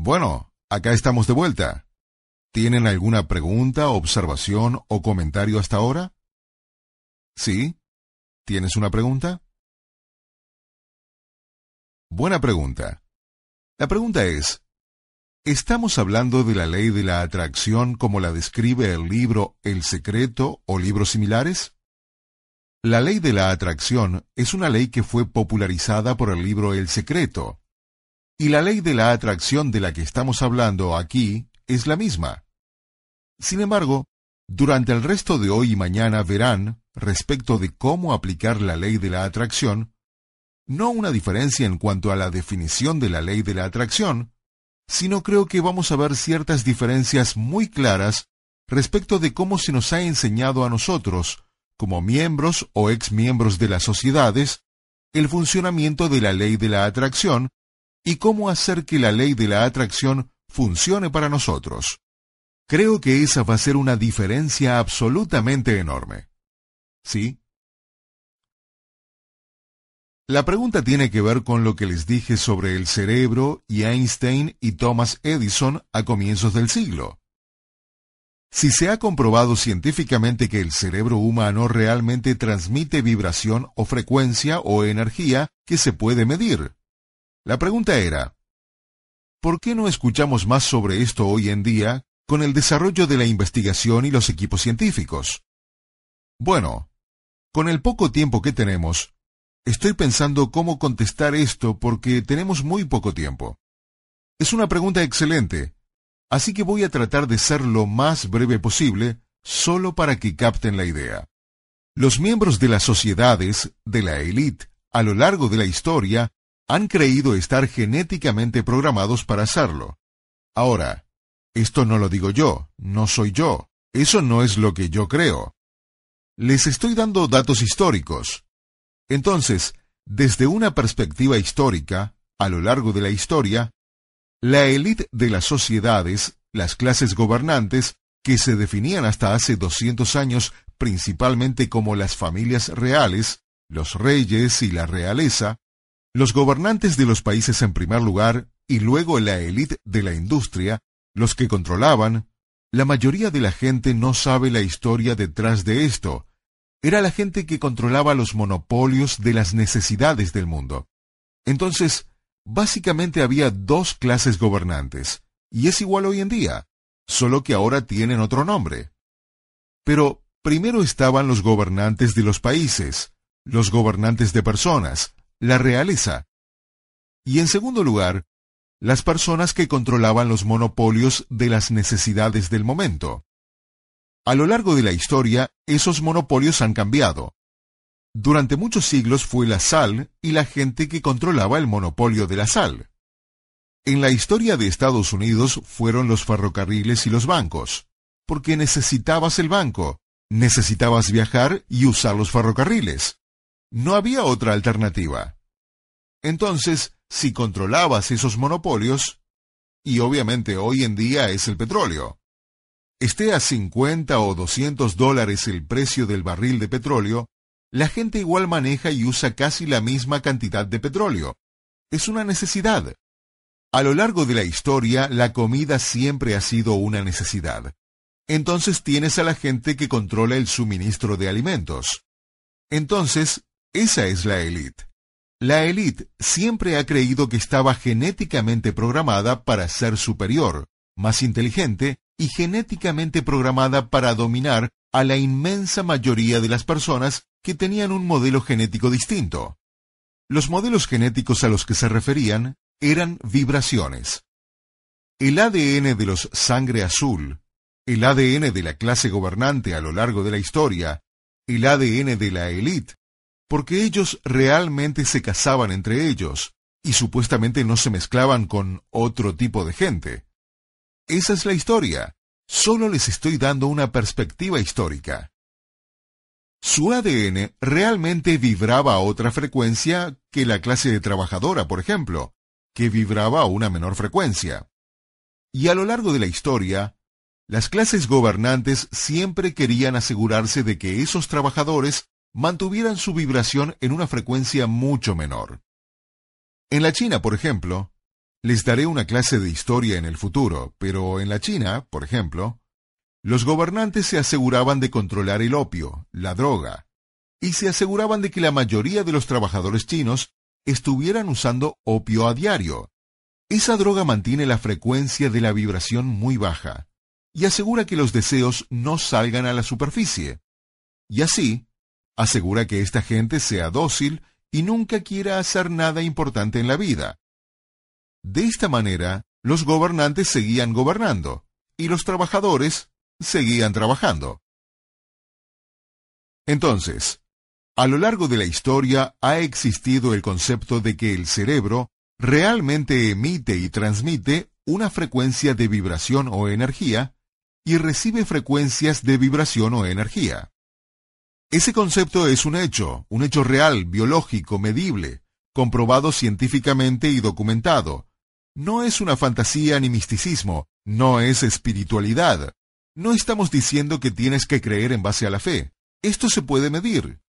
Bueno, acá estamos de vuelta. ¿Tienen alguna pregunta, observación o comentario hasta ahora? ¿Sí? ¿Tienes una pregunta? Buena pregunta. La pregunta es, ¿estamos hablando de la ley de la atracción como la describe el libro El Secreto o libros similares? La ley de la atracción es una ley que fue popularizada por el libro El Secreto. Y la ley de la atracción de la que estamos hablando aquí es la misma. Sin embargo, durante el resto de hoy y mañana verán, respecto de cómo aplicar la ley de la atracción, no una diferencia en cuanto a la definición de la ley de la atracción, sino creo que vamos a ver ciertas diferencias muy claras respecto de cómo se nos ha enseñado a nosotros, como miembros o exmiembros de las sociedades, el funcionamiento de la ley de la atracción, y cómo hacer que la ley de la atracción funcione para nosotros. Creo que esa va a ser una diferencia absolutamente enorme. ¿Sí? La pregunta tiene que ver con lo que les dije sobre el cerebro y Einstein y Thomas Edison a comienzos del siglo. Si se ha comprobado científicamente que el cerebro humano realmente transmite vibración o frecuencia o energía que se puede medir, la pregunta era, ¿por qué no escuchamos más sobre esto hoy en día con el desarrollo de la investigación y los equipos científicos? Bueno, con el poco tiempo que tenemos, estoy pensando cómo contestar esto porque tenemos muy poco tiempo. Es una pregunta excelente, así que voy a tratar de ser lo más breve posible, solo para que capten la idea. Los miembros de las sociedades, de la élite, a lo largo de la historia, han creído estar genéticamente programados para hacerlo. Ahora, esto no lo digo yo, no soy yo, eso no es lo que yo creo. Les estoy dando datos históricos. Entonces, desde una perspectiva histórica, a lo largo de la historia, la élite de las sociedades, las clases gobernantes, que se definían hasta hace 200 años principalmente como las familias reales, los reyes y la realeza, los gobernantes de los países en primer lugar y luego la élite de la industria, los que controlaban, la mayoría de la gente no sabe la historia detrás de esto. Era la gente que controlaba los monopolios de las necesidades del mundo. Entonces, básicamente había dos clases gobernantes, y es igual hoy en día, solo que ahora tienen otro nombre. Pero primero estaban los gobernantes de los países, los gobernantes de personas, la realeza. Y en segundo lugar, las personas que controlaban los monopolios de las necesidades del momento. A lo largo de la historia, esos monopolios han cambiado. Durante muchos siglos fue la sal y la gente que controlaba el monopolio de la sal. En la historia de Estados Unidos fueron los ferrocarriles y los bancos, porque necesitabas el banco, necesitabas viajar y usar los ferrocarriles. No había otra alternativa. Entonces, si controlabas esos monopolios, y obviamente hoy en día es el petróleo, esté a $50 o $200 el precio del barril de petróleo, la gente igual maneja y usa casi la misma cantidad de petróleo. Es una necesidad. A lo largo de la historia, la comida siempre ha sido una necesidad. Entonces tienes a la gente que controla el suministro de alimentos. Entonces, esa es la élite. La élite siempre ha creído que estaba genéticamente programada para ser superior, más inteligente y genéticamente programada para dominar a la inmensa mayoría de las personas que tenían un modelo genético distinto. Los modelos genéticos a los que se referían eran vibraciones. El ADN de los sangre azul, el ADN de la clase gobernante a lo largo de la historia, el ADN de la élite, porque ellos realmente se casaban entre ellos, y supuestamente no se mezclaban con otro tipo de gente. Esa es la historia. Solo les estoy dando una perspectiva histórica. Su ADN realmente vibraba a otra frecuencia que la clase trabajadora, por ejemplo, que vibraba a una menor frecuencia. Y a lo largo de la historia, las clases gobernantes siempre querían asegurarse de que esos trabajadores mantuvieran su vibración en una frecuencia mucho menor. En la China, por ejemplo, les daré una clase de historia en el futuro, pero en la China, por ejemplo, los gobernantes se aseguraban de controlar el opio, la droga, y se aseguraban de que la mayoría de los trabajadores chinos estuvieran usando opio a diario. Esa droga mantiene la frecuencia de la vibración muy baja y asegura que los deseos no salgan a la superficie. Y así, asegura que esta gente sea dócil y nunca quiera hacer nada importante en la vida. De esta manera, los gobernantes seguían gobernando, y los trabajadores seguían trabajando. Entonces, a lo largo de la historia ha existido el concepto de que el cerebro realmente emite y transmite una frecuencia de vibración o energía, y recibe frecuencias de vibración o energía. Ese concepto es un hecho real, biológico, medible, comprobado científicamente y documentado. No es una fantasía ni misticismo, no es espiritualidad. No estamos diciendo que tienes que creer en base a la fe. Esto se puede medir.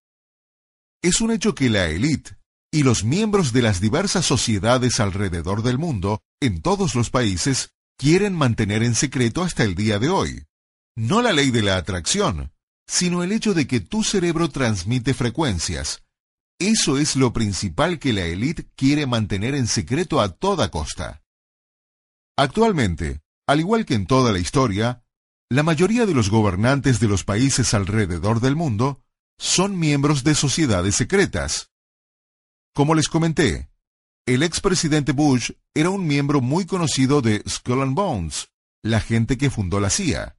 Es un hecho que la élite y los miembros de las diversas sociedades alrededor del mundo, en todos los países, quieren mantener en secreto hasta el día de hoy. No la ley de la atracción, sino el hecho de que tu cerebro transmite frecuencias. Eso es lo principal que la élite quiere mantener en secreto a toda costa. Actualmente, al igual que en toda la historia, la mayoría de los gobernantes de los países alrededor del mundo son miembros de sociedades secretas. Como les comenté, el expresidente Bush era un miembro muy conocido de Skull and Bones, la gente que fundó la CIA.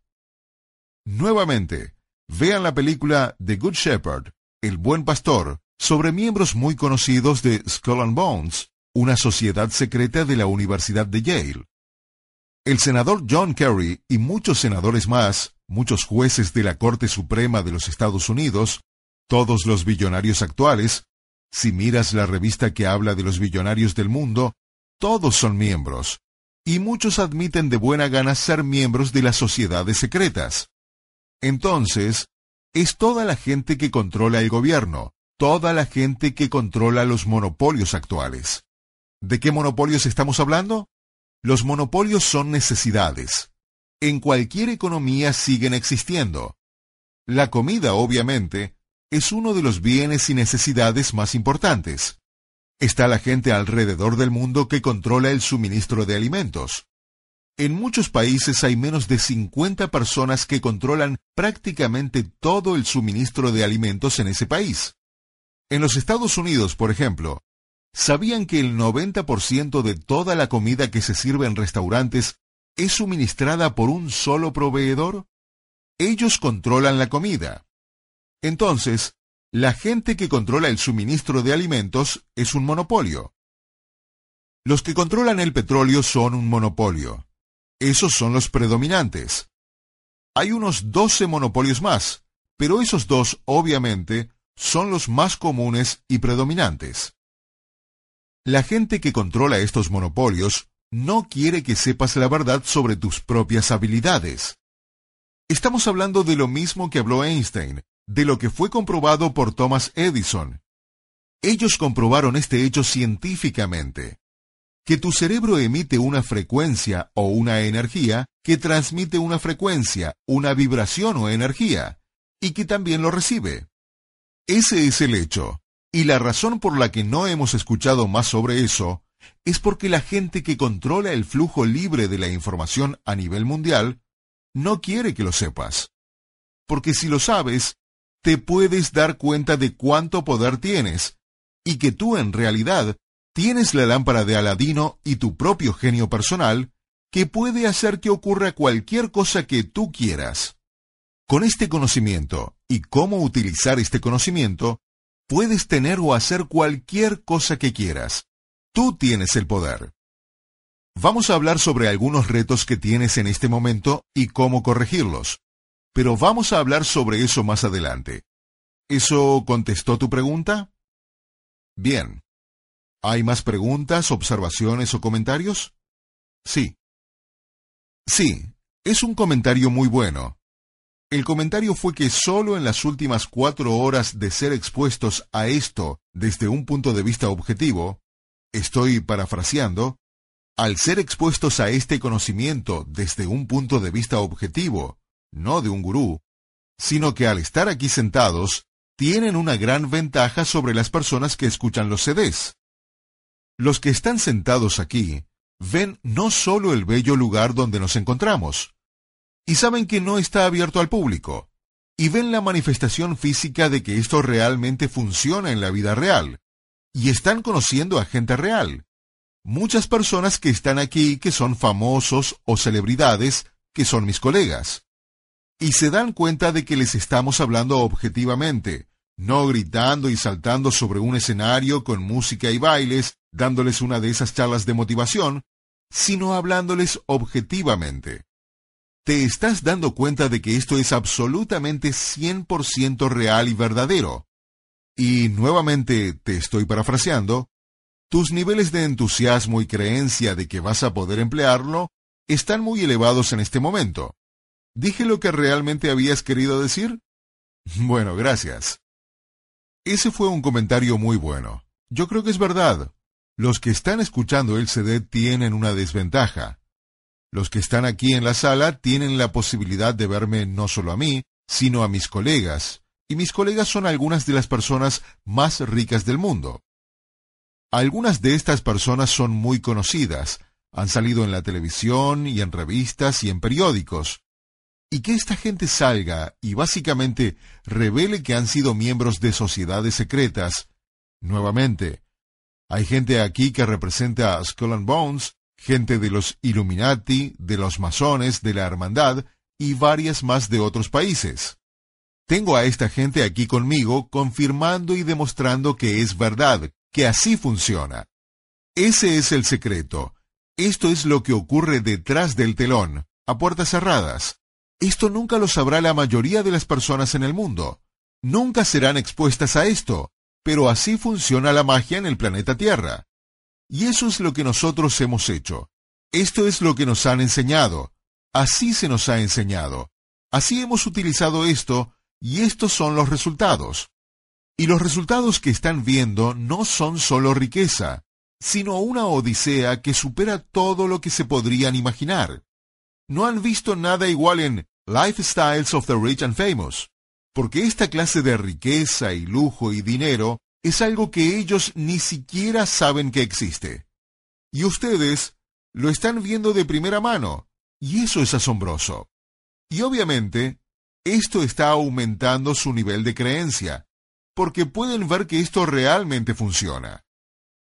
Nuevamente, vean la película The Good Shepherd, El Buen Pastor, sobre miembros muy conocidos de Skull and Bones, una sociedad secreta de la Universidad de Yale. El senador John Kerry y muchos senadores más, muchos jueces de la Corte Suprema de los Estados Unidos, todos los billonarios actuales, si miras la revista que habla de los billonarios del mundo, todos son miembros, y muchos admiten de buena gana ser miembros de las sociedades secretas. Entonces, es toda la gente que controla el gobierno, toda la gente que controla los monopolios actuales. ¿De qué monopolios estamos hablando? Los monopolios son necesidades. En cualquier economía siguen existiendo. La comida, obviamente, es uno de los bienes y necesidades más importantes. Está la gente alrededor del mundo que controla el suministro de alimentos. En muchos países hay menos de 50 personas que controlan prácticamente todo el suministro de alimentos en ese país. En los Estados Unidos, por ejemplo, ¿sabían que el 90% de toda la comida que se sirve en restaurantes es suministrada por un solo proveedor? Ellos controlan la comida. Entonces, la gente que controla el suministro de alimentos es un monopolio. Los que controlan el petróleo son un monopolio. Esos son los predominantes. Hay unos 12 monopolios más, pero esos dos, obviamente, son los más comunes y predominantes. La gente que controla estos monopolios no quiere que sepas la verdad sobre tus propias habilidades. Estamos hablando de lo mismo que habló Einstein, de lo que fue comprobado por Thomas Edison. Ellos comprobaron este hecho científicamente, que tu cerebro emite una frecuencia o una energía que transmite una frecuencia, una vibración o energía, y que también lo recibe. Ese es el hecho, y la razón por la que no hemos escuchado más sobre eso es porque la gente que controla el flujo libre de la información a nivel mundial no quiere que lo sepas. Porque si lo sabes, te puedes dar cuenta de cuánto poder tienes, y que tú en realidad tienes la lámpara de Aladino y tu propio genio personal que puede hacer que ocurra cualquier cosa que tú quieras. Con este conocimiento y cómo utilizar este conocimiento, Puedes tener o hacer cualquier cosa que quieras. Tú tienes el poder. Vamos a hablar sobre algunos retos que tienes en este momento y cómo corregirlos. Pero vamos a hablar sobre eso más adelante. ¿Eso contestó tu pregunta? Bien. ¿Hay más preguntas, observaciones o comentarios? Sí. Sí, es un comentario muy bueno. El comentario fue que solo en las últimas 4 horas de ser expuestos a esto desde un punto de vista objetivo, estoy parafraseando, al ser expuestos a este conocimiento desde un punto de vista objetivo, no de un gurú, sino que al estar aquí sentados, tienen una gran ventaja sobre las personas que escuchan los CDs. Los que están sentados aquí ven no solo el bello lugar donde nos encontramos, y saben que no está abierto al público, y ven la manifestación física de que esto realmente funciona en la vida real, y están conociendo a gente real. Muchas personas que están aquí que son famosos o celebridades que son mis colegas. Y se dan cuenta de que les estamos hablando objetivamente, no gritando y saltando sobre un escenario con música y bailes, dándoles una de esas charlas de motivación, sino hablándoles objetivamente. Te estás dando cuenta de que esto es absolutamente 100% real y verdadero. Y nuevamente te estoy parafraseando. Tus niveles de entusiasmo y creencia de que vas a poder emplearlo están muy elevados en este momento. ¿Dije lo que realmente habías querido decir? Bueno, gracias. Ese fue un comentario muy bueno. Yo creo que es verdad. Los que están escuchando el CD tienen una desventaja. Los que están aquí en la sala tienen la posibilidad de verme no solo a mí, sino a mis colegas, y mis colegas son algunas de las personas más ricas del mundo. Algunas de estas personas son muy conocidas, han salido en la televisión y en revistas y en periódicos. Y que esta gente salga y básicamente revele que han sido miembros de sociedades secretas. Nuevamente, hay gente aquí que representa a Skull and Bones, gente de los Illuminati, de los Masones, de la Hermandad y varias más de otros países. Tengo a esta gente aquí conmigo confirmando y demostrando que es verdad, que así funciona. Ese es el secreto. Esto es lo que ocurre detrás del telón, a puertas cerradas. Esto nunca lo sabrá la mayoría de las personas en el mundo. Nunca serán expuestas a esto, pero así funciona la magia en el planeta Tierra. Y eso es lo que nosotros hemos hecho. Esto es lo que nos han enseñado. Así se nos ha enseñado. Así hemos utilizado esto, y estos son los resultados. Y los resultados que están viendo no son solo riqueza, sino una odisea que supera todo lo que se podrían imaginar. No han visto nada igual en Lifestyles of the Rich and Famous, porque esta clase de riqueza y lujo y dinero es algo que ellos ni siquiera saben que existe. Y ustedes lo están viendo de primera mano, y eso es asombroso. Y obviamente, esto está aumentando su nivel de creencia, porque pueden ver que esto realmente funciona.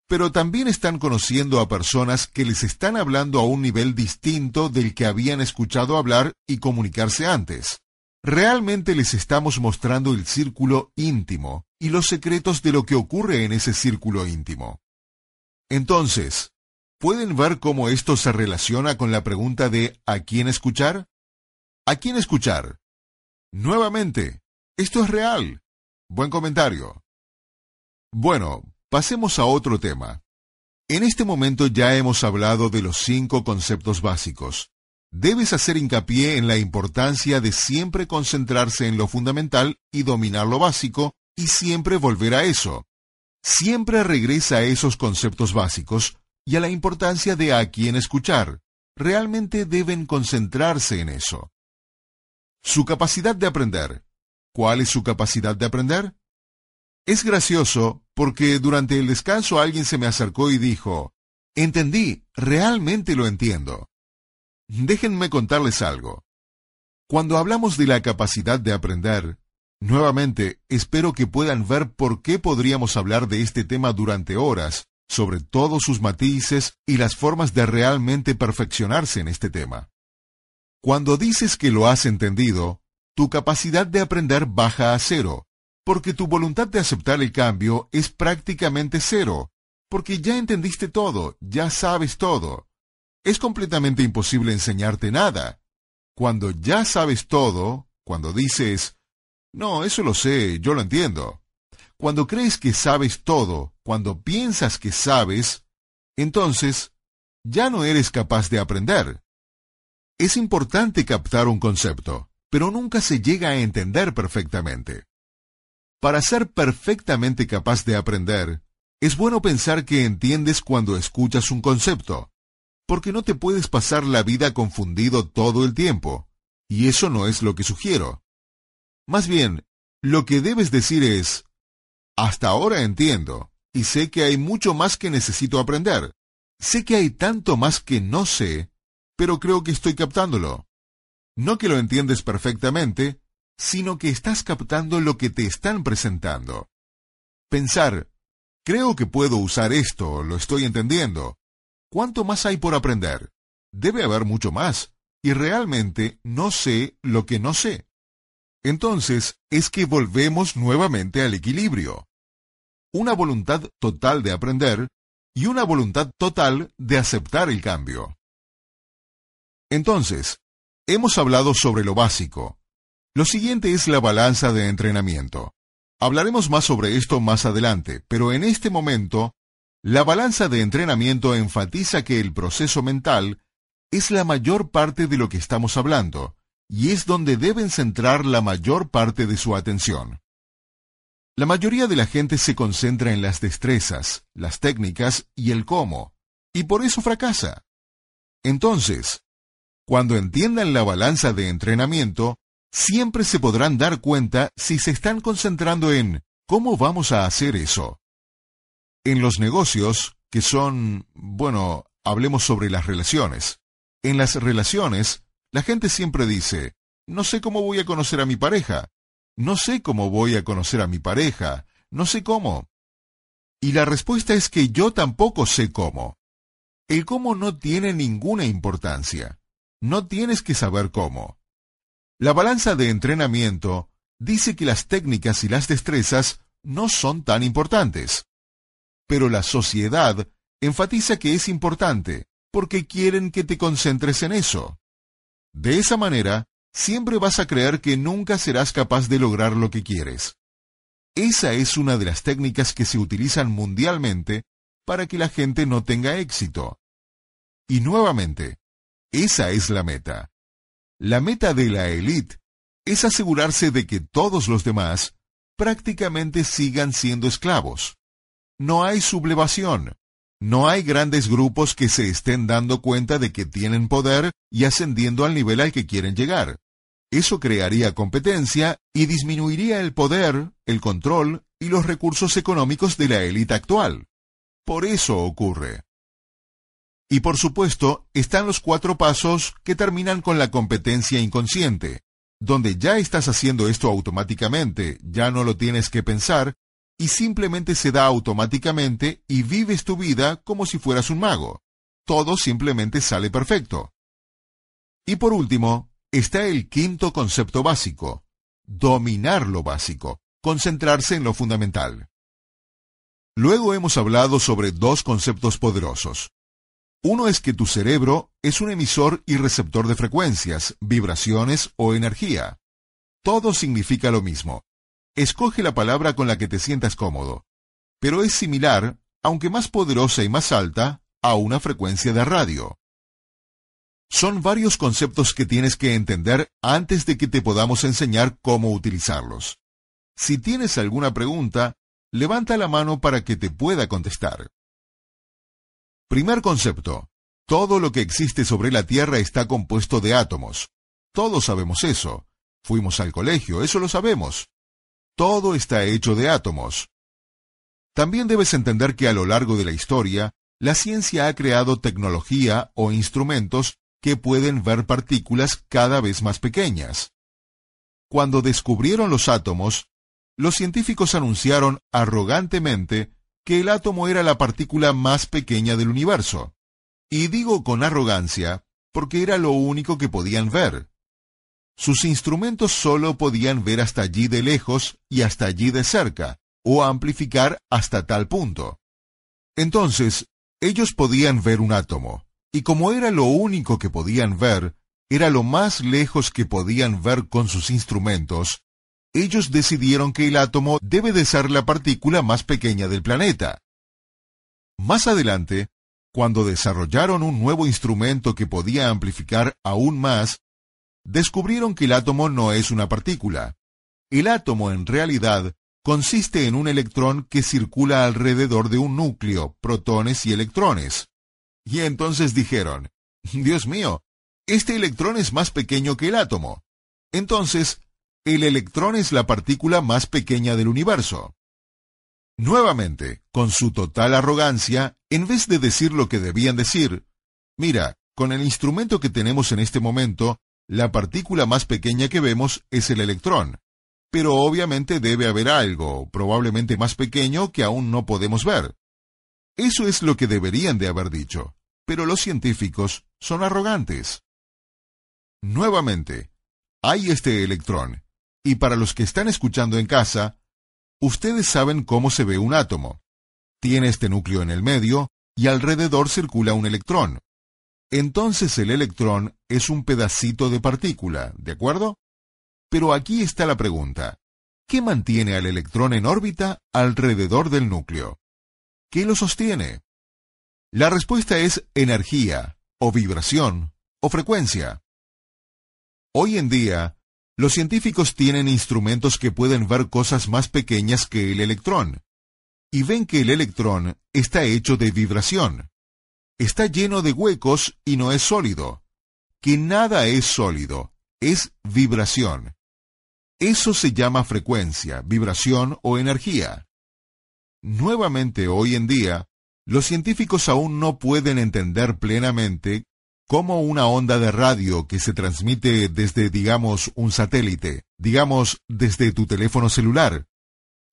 Pero también están conociendo a personas que les están hablando a un nivel distinto del que habían escuchado hablar y comunicarse antes. Realmente les estamos mostrando el círculo íntimo y los secretos de lo que ocurre en ese círculo íntimo. Entonces, ¿pueden ver cómo esto se relaciona con la pregunta de ¿a quién escuchar? ¿A quién escuchar? Nuevamente, esto es real. Buen comentario. Bueno, pasemos a otro tema. En este momento ya hemos hablado de los 5 conceptos básicos. Debes hacer hincapié en la importancia de siempre concentrarse en lo fundamental y dominar lo básico, y siempre volver a eso. Siempre regresa a esos conceptos básicos y a la importancia de a quién escuchar. Realmente deben concentrarse en eso. Su capacidad de aprender. ¿Cuál es su capacidad de aprender? Es gracioso porque durante el descanso alguien se me acercó y dijo, «Entendí, realmente lo entiendo». Déjenme contarles algo. Cuando hablamos de la capacidad de aprender, nuevamente espero que puedan ver por qué podríamos hablar de este tema durante horas, sobre todos sus matices y las formas de realmente perfeccionarse en este tema. Cuando dices que lo has entendido, tu capacidad de aprender baja a 0, porque tu voluntad de aceptar el cambio es prácticamente cero, porque ya entendiste todo, ya sabes todo. Es completamente imposible enseñarte nada. Cuando ya sabes todo, cuando dices, no, eso lo sé, yo lo entiendo. Cuando crees que sabes todo, cuando piensas que sabes, entonces ya no eres capaz de aprender. Es importante captar un concepto, pero nunca se llega a entender perfectamente. Para ser perfectamente capaz de aprender, es bueno pensar que entiendes cuando escuchas un concepto, porque no te puedes pasar la vida confundido todo el tiempo, y eso no es lo que sugiero. Más bien, lo que debes decir es, hasta ahora entiendo, y sé que hay mucho más que necesito aprender. Sé que hay tanto más que no sé, pero creo que estoy captándolo. No que lo entiendes perfectamente, sino que estás captando lo que te están presentando. Pensar, creo que puedo usar esto, lo estoy entendiendo. ¿Cuánto más hay por aprender? Debe haber mucho más, y realmente no sé lo que no sé. Entonces, es que volvemos nuevamente al equilibrio. Una voluntad total de aprender y una voluntad total de aceptar el cambio. Entonces, hemos hablado sobre lo básico. Lo siguiente es la balanza de entrenamiento. Hablaremos más sobre esto más adelante, pero en este momento, la balanza de entrenamiento enfatiza que el proceso mental es la mayor parte de lo que estamos hablando, y es donde deben centrar la mayor parte de su atención. La mayoría de la gente se concentra en las destrezas, las técnicas y el cómo, y por eso fracasa. Entonces, cuando entiendan la balanza de entrenamiento, siempre se podrán dar cuenta si se están concentrando en cómo vamos a hacer eso. En los negocios, que son, bueno, hablemos sobre las relaciones. En las relaciones, la gente siempre dice, no sé cómo voy a conocer a mi pareja. No sé cómo voy a conocer a mi pareja. No sé cómo. Y la respuesta es que yo tampoco sé cómo. El cómo no tiene ninguna importancia. No tienes que saber cómo. La balanza de entrenamiento dice que las técnicas y las destrezas no son tan importantes. Pero la sociedad enfatiza que es importante, porque quieren que te concentres en eso. De esa manera, siempre vas a creer que nunca serás capaz de lograr lo que quieres. Esa es una de las técnicas que se utilizan mundialmente para que la gente no tenga éxito. Y nuevamente, esa es la meta. La meta de la élite es asegurarse de que todos los demás prácticamente sigan siendo esclavos. No hay sublevación. No hay grandes grupos que se estén dando cuenta de que tienen poder y ascendiendo al nivel al que quieren llegar. Eso crearía competencia y disminuiría el poder, el control y los recursos económicos de la élite actual. Por eso ocurre. Y por supuesto, están los 4 pasos que terminan con la competencia inconsciente, donde ya estás haciendo esto automáticamente, ya no lo tienes que pensar, y simplemente se da automáticamente y vives tu vida como si fueras un mago. Todo simplemente sale perfecto. Y por último, está el 5.º concepto básico, dominar lo básico, concentrarse en lo fundamental. Luego hemos hablado sobre 2 conceptos poderosos. Uno es que tu cerebro es un emisor y receptor de frecuencias, vibraciones o energía. Todo significa lo mismo. Escoge la palabra con la que te sientas cómodo, pero es similar, aunque más poderosa y más alta, a una frecuencia de radio. Son varios conceptos que tienes que entender antes de que te podamos enseñar cómo utilizarlos. Si tienes alguna pregunta, levanta la mano para que te pueda contestar. Primer concepto. Todo lo que existe sobre la Tierra está compuesto de átomos. Todos sabemos eso. Fuimos al colegio, eso lo sabemos. Todo está hecho de átomos. También debes entender que a lo largo de la historia, la ciencia ha creado tecnología o instrumentos que pueden ver partículas cada vez más pequeñas. Cuando descubrieron los átomos, los científicos anunciaron arrogantemente que el átomo era la partícula más pequeña del universo. Y digo con arrogancia porque era lo único que podían ver. Sus instrumentos solo podían ver hasta allí de lejos y hasta allí de cerca, o amplificar hasta tal punto. Entonces, ellos podían ver un átomo, y como era lo único que podían ver, era lo más lejos que podían ver con sus instrumentos, ellos decidieron que el átomo debe de ser la partícula más pequeña del planeta. Más adelante, cuando desarrollaron un nuevo instrumento que podía amplificar aún más, descubrieron que el átomo no es una partícula. El átomo, en realidad, consiste en un electrón que circula alrededor de un núcleo, protones y electrones. Y entonces dijeron, Dios mío, este electrón es más pequeño que el átomo. Entonces, el electrón es la partícula más pequeña del universo. Nuevamente, con su total arrogancia, en vez de decir lo que debían decir, mira, con el instrumento que tenemos en este momento, la partícula más pequeña que vemos es el electrón, pero obviamente debe haber algo, probablemente más pequeño, que aún no podemos ver. Eso es lo que deberían de haber dicho, pero los científicos son arrogantes. Nuevamente, hay este electrón, y para los que están escuchando en casa, ustedes saben cómo se ve un átomo. Tiene este núcleo en el medio, y alrededor circula un electrón. Entonces el electrón es un pedacito de partícula, ¿de acuerdo? Pero aquí está la pregunta. ¿Qué mantiene al electrón en órbita alrededor del núcleo? ¿Qué lo sostiene? La respuesta es energía, o vibración, o frecuencia. Hoy en día, los científicos tienen instrumentos que pueden ver cosas más pequeñas que el electrón, y ven que el electrón está hecho de vibración. Está lleno de huecos y no es sólido. Que nada es sólido, es vibración. Eso se llama frecuencia, vibración o energía. Nuevamente, hoy en día, los científicos aún no pueden entender plenamente cómo una onda de radio que se transmite desde, digamos, un satélite, digamos, desde tu teléfono celular,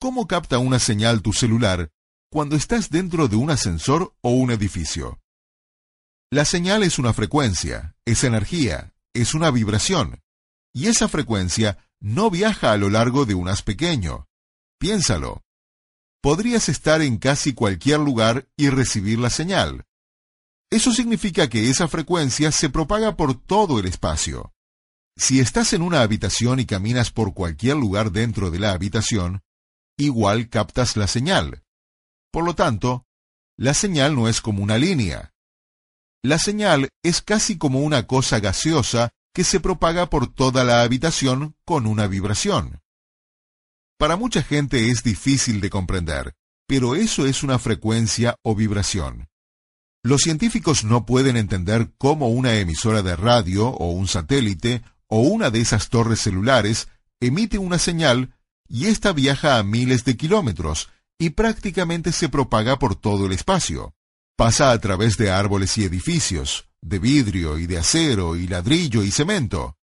¿cómo capta una señal tu celular cuando estás dentro de un ascensor o un edificio? La señal es una frecuencia, es energía, es una vibración, y esa frecuencia no viaja a lo largo de un haz pequeño. Piénsalo. Podrías estar en casi cualquier lugar y recibir la señal. Eso significa que esa frecuencia se propaga por todo el espacio. Si estás en una habitación y caminas por cualquier lugar dentro de la habitación, igual captas la señal. Por lo tanto, la señal no es como una línea. La señal es casi como una cosa gaseosa que se propaga por toda la habitación con una vibración. Para mucha gente es difícil de comprender, pero eso es una frecuencia o vibración. Los científicos no pueden entender cómo una emisora de radio o un satélite o una de esas torres celulares emite una señal y ésta viaja a miles de kilómetros y prácticamente se propaga por todo el espacio. Pasa a través de árboles y edificios, de vidrio y de acero y ladrillo y cemento.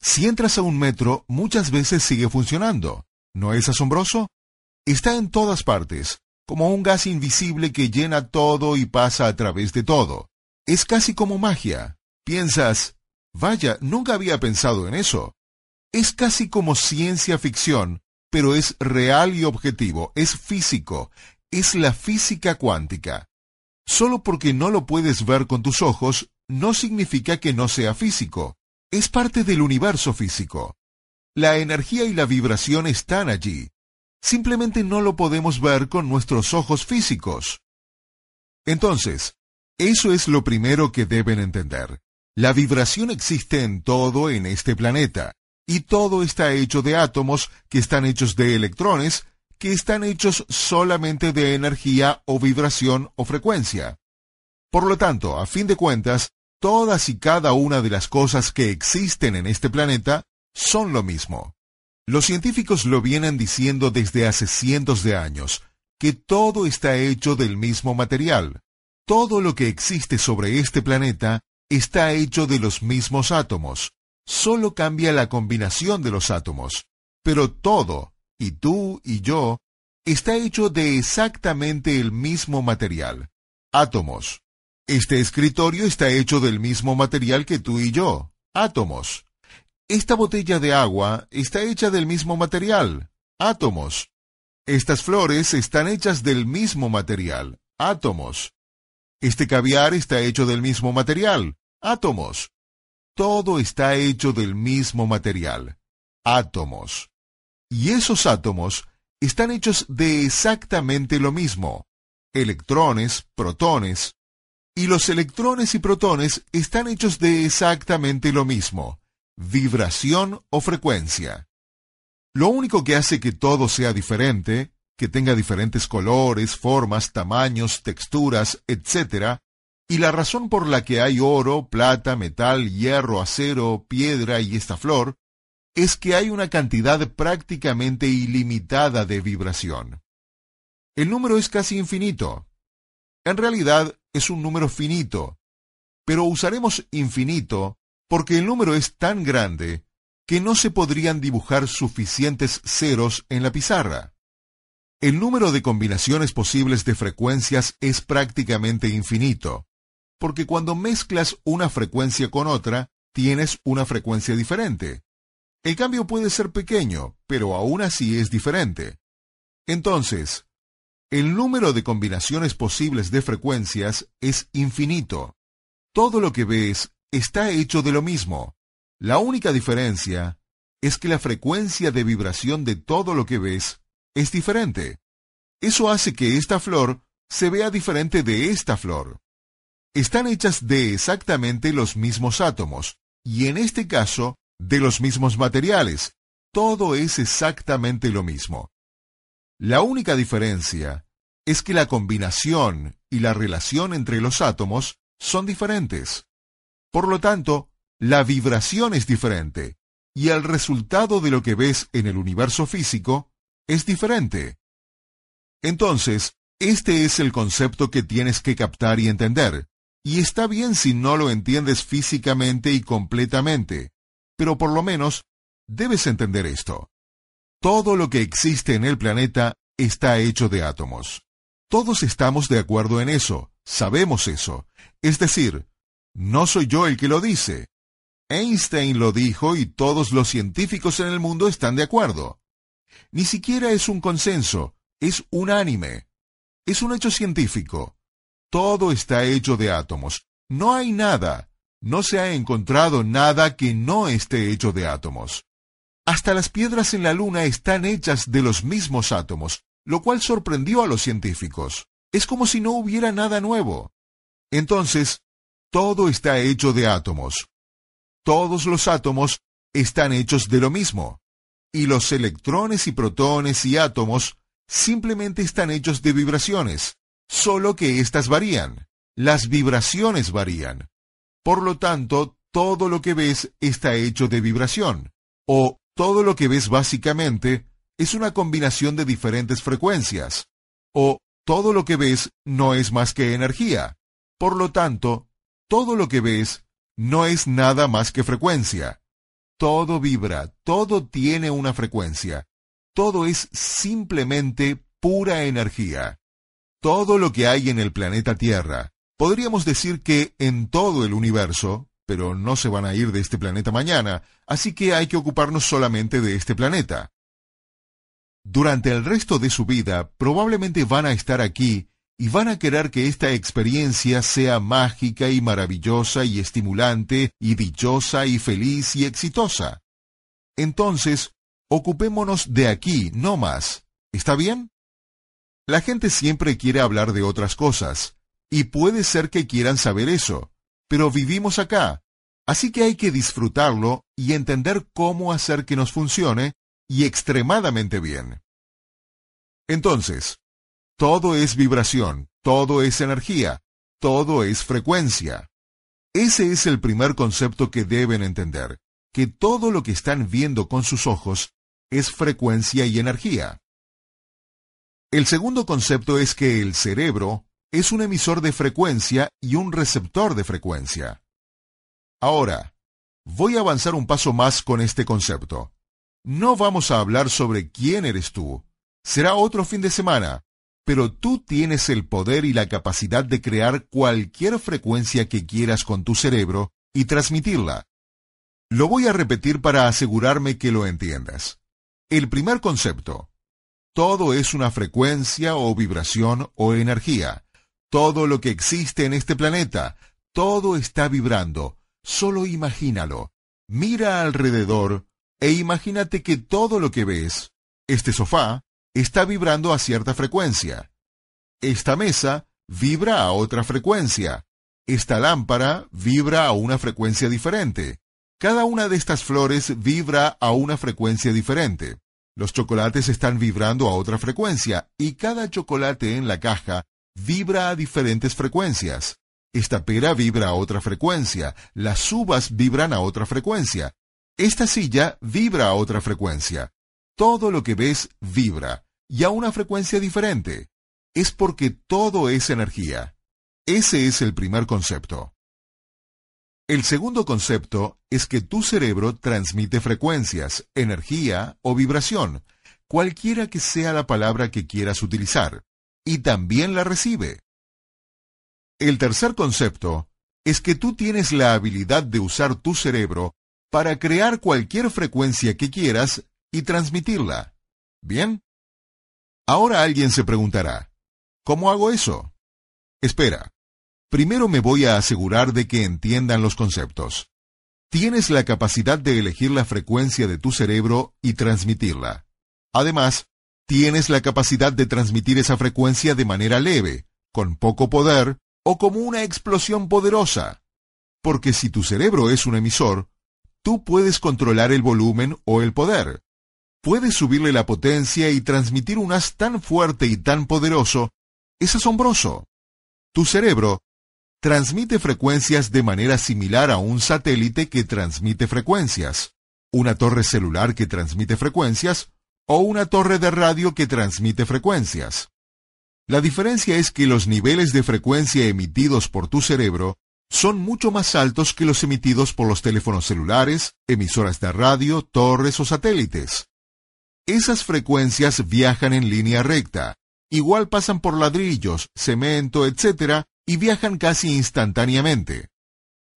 Si entras a un metro, muchas veces sigue funcionando. ¿No es asombroso? Está en todas partes, como un gas invisible que llena todo y pasa a través de todo. Es casi como magia. Piensas, vaya, nunca había pensado en eso. Es casi como ciencia ficción, pero es real y objetivo, es físico, es la física cuántica. Solo porque no lo puedes ver con tus ojos, no significa que no sea físico. Es parte del universo físico. La energía y la vibración están allí. Simplemente no lo podemos ver con nuestros ojos físicos. Entonces, eso es lo primero que deben entender. La vibración existe en todo en este planeta, y todo está hecho de átomos que están hechos de electrones, que están hechos solamente de energía o vibración o frecuencia. Por lo tanto, a fin de cuentas, todas y cada una de las cosas que existen en este planeta son lo mismo. Los científicos lo vienen diciendo desde hace cientos de años, que todo está hecho del mismo material. Todo lo que existe sobre este planeta está hecho de los mismos átomos. Solo cambia la combinación de los átomos. Pero todo, y tú y yo, está hecho de exactamente el mismo material. Átomos. Este escritorio está hecho del mismo material que tú y yo. Átomos. Esta botella de agua está hecha del mismo material, átomos. Estas flores están hechas del mismo material, átomos. Este caviar está hecho del mismo material, átomos. Todo está hecho del mismo material, átomos. Y esos átomos están hechos de exactamente lo mismo, electrones, protones. Y los electrones y protones están hechos de exactamente lo mismo, vibración o frecuencia. Lo único que hace que todo sea diferente, que tenga diferentes colores, formas, tamaños, texturas, etc., y la razón por la que hay oro, plata, metal, hierro, acero, piedra y esta flor, es que hay una cantidad prácticamente ilimitada de vibración. El número es casi infinito. En realidad, es un número finito, pero usaremos infinito porque el número es tan grande que no se podrían dibujar suficientes ceros en la pizarra. El número de combinaciones posibles de frecuencias es prácticamente infinito, porque cuando mezclas una frecuencia con otra, tienes una frecuencia diferente. El cambio puede ser pequeño, pero aún así es diferente. Entonces, el número de combinaciones posibles de frecuencias es infinito. Todo lo que ves está hecho de lo mismo. La única diferencia es que la frecuencia de vibración de todo lo que ves es diferente. Eso hace que esta flor se vea diferente de esta flor. Están hechas de exactamente los mismos átomos, y en este caso, de los mismos materiales. Todo es exactamente lo mismo. La única diferencia es que la combinación y la relación entre los átomos son diferentes. Por lo tanto, la vibración es diferente, y el resultado de lo que ves en el universo físico es diferente. Entonces, este es el concepto que tienes que captar y entender, y está bien si no lo entiendes físicamente y completamente, pero por lo menos debes entender esto. Todo lo que existe en el planeta está hecho de átomos. Todos estamos de acuerdo en eso, sabemos eso. Es decir, no soy yo el que lo dice. Einstein lo dijo y todos los científicos en el mundo están de acuerdo. Ni siquiera es un consenso, es unánime. Es un hecho científico. Todo está hecho de átomos. No hay nada, no se ha encontrado nada que no esté hecho de átomos. Hasta las piedras en la Luna están hechas de los mismos átomos, lo cual sorprendió a los científicos. Es como si no hubiera nada nuevo. Entonces, todo está hecho de átomos. Todos los átomos están hechos de lo mismo. Y los electrones y protones y átomos simplemente están hechos de vibraciones, solo que éstas varían. Las vibraciones varían. Por lo tanto, todo lo que ves está hecho de vibración, o todo lo que ves básicamente es una combinación de diferentes frecuencias, o todo lo que ves no es más que energía. Por lo tanto, todo lo que ves no es nada más que frecuencia. Todo vibra, todo tiene una frecuencia. Todo es simplemente pura energía. Todo lo que hay en el planeta Tierra, podríamos decir que en todo el universo, pero no se van a ir de este planeta mañana, así que hay que ocuparnos solamente de este planeta. Durante el resto de su vida, probablemente van a estar aquí y van a querer que esta experiencia sea mágica y maravillosa y estimulante y dichosa y feliz y exitosa. Entonces, ocupémonos de aquí, no más. ¿Está bien? La gente siempre quiere hablar de otras cosas, y puede ser que quieran saber eso, pero vivimos acá, así que hay que disfrutarlo y entender cómo hacer que nos funcione, y extremadamente bien. Entonces, todo es vibración, todo es energía, todo es frecuencia. Ese es el primer concepto que deben entender, que todo lo que están viendo con sus ojos es frecuencia y energía. El segundo concepto es que el cerebro es un emisor de frecuencia y un receptor de frecuencia. Ahora, voy a avanzar un paso más con este concepto. No vamos a hablar sobre quién eres tú. Será otro fin de semana, pero tú tienes el poder y la capacidad de crear cualquier frecuencia que quieras con tu cerebro y transmitirla. Lo voy a repetir para asegurarme que lo entiendas. El primer concepto. Todo es una frecuencia o vibración o energía. Todo lo que existe en este planeta, todo está vibrando. Solo imagínalo. Mira alrededor e imagínate que todo lo que ves, este sofá, está vibrando a cierta frecuencia. Esta mesa vibra a otra frecuencia. Esta lámpara vibra a una frecuencia diferente. Cada una de estas flores vibra a una frecuencia diferente. Los chocolates están vibrando a otra frecuencia y cada chocolate en la caja vibra a diferentes frecuencias. Esta pera vibra a otra frecuencia. Las uvas vibran a otra frecuencia. Esta silla vibra a otra frecuencia. Todo lo que ves vibra y a una frecuencia diferente. Es porque todo es energía. Ese es el primer concepto. El segundo concepto es que tu cerebro transmite frecuencias, energía o vibración, cualquiera que sea la palabra que quieras utilizar, y también la recibe. El tercer concepto es que tú tienes la habilidad de usar tu cerebro para crear cualquier frecuencia que quieras y transmitirla. ¿Bien? Ahora alguien se preguntará, ¿cómo hago eso? Espera, primero me voy a asegurar de que entiendan los conceptos. Tienes la capacidad de elegir la frecuencia de tu cerebro y transmitirla. Además, tienes la capacidad de transmitir esa frecuencia de manera leve, con poco poder o como una explosión poderosa. Porque si tu cerebro es un emisor, tú puedes controlar el volumen o el poder. Puedes subirle la potencia y transmitir un haz tan fuerte y tan poderoso. Es asombroso. Tu cerebro transmite frecuencias de manera similar a un satélite que transmite frecuencias, una torre celular que transmite frecuencias, o una torre de radio que transmite frecuencias. La diferencia es que los niveles de frecuencia emitidos por tu cerebro son mucho más altos que los emitidos por los teléfonos celulares, emisoras de radio, torres o satélites. Esas frecuencias viajan en línea recta. Igual pasan por ladrillos, cemento, etc., y viajan casi instantáneamente.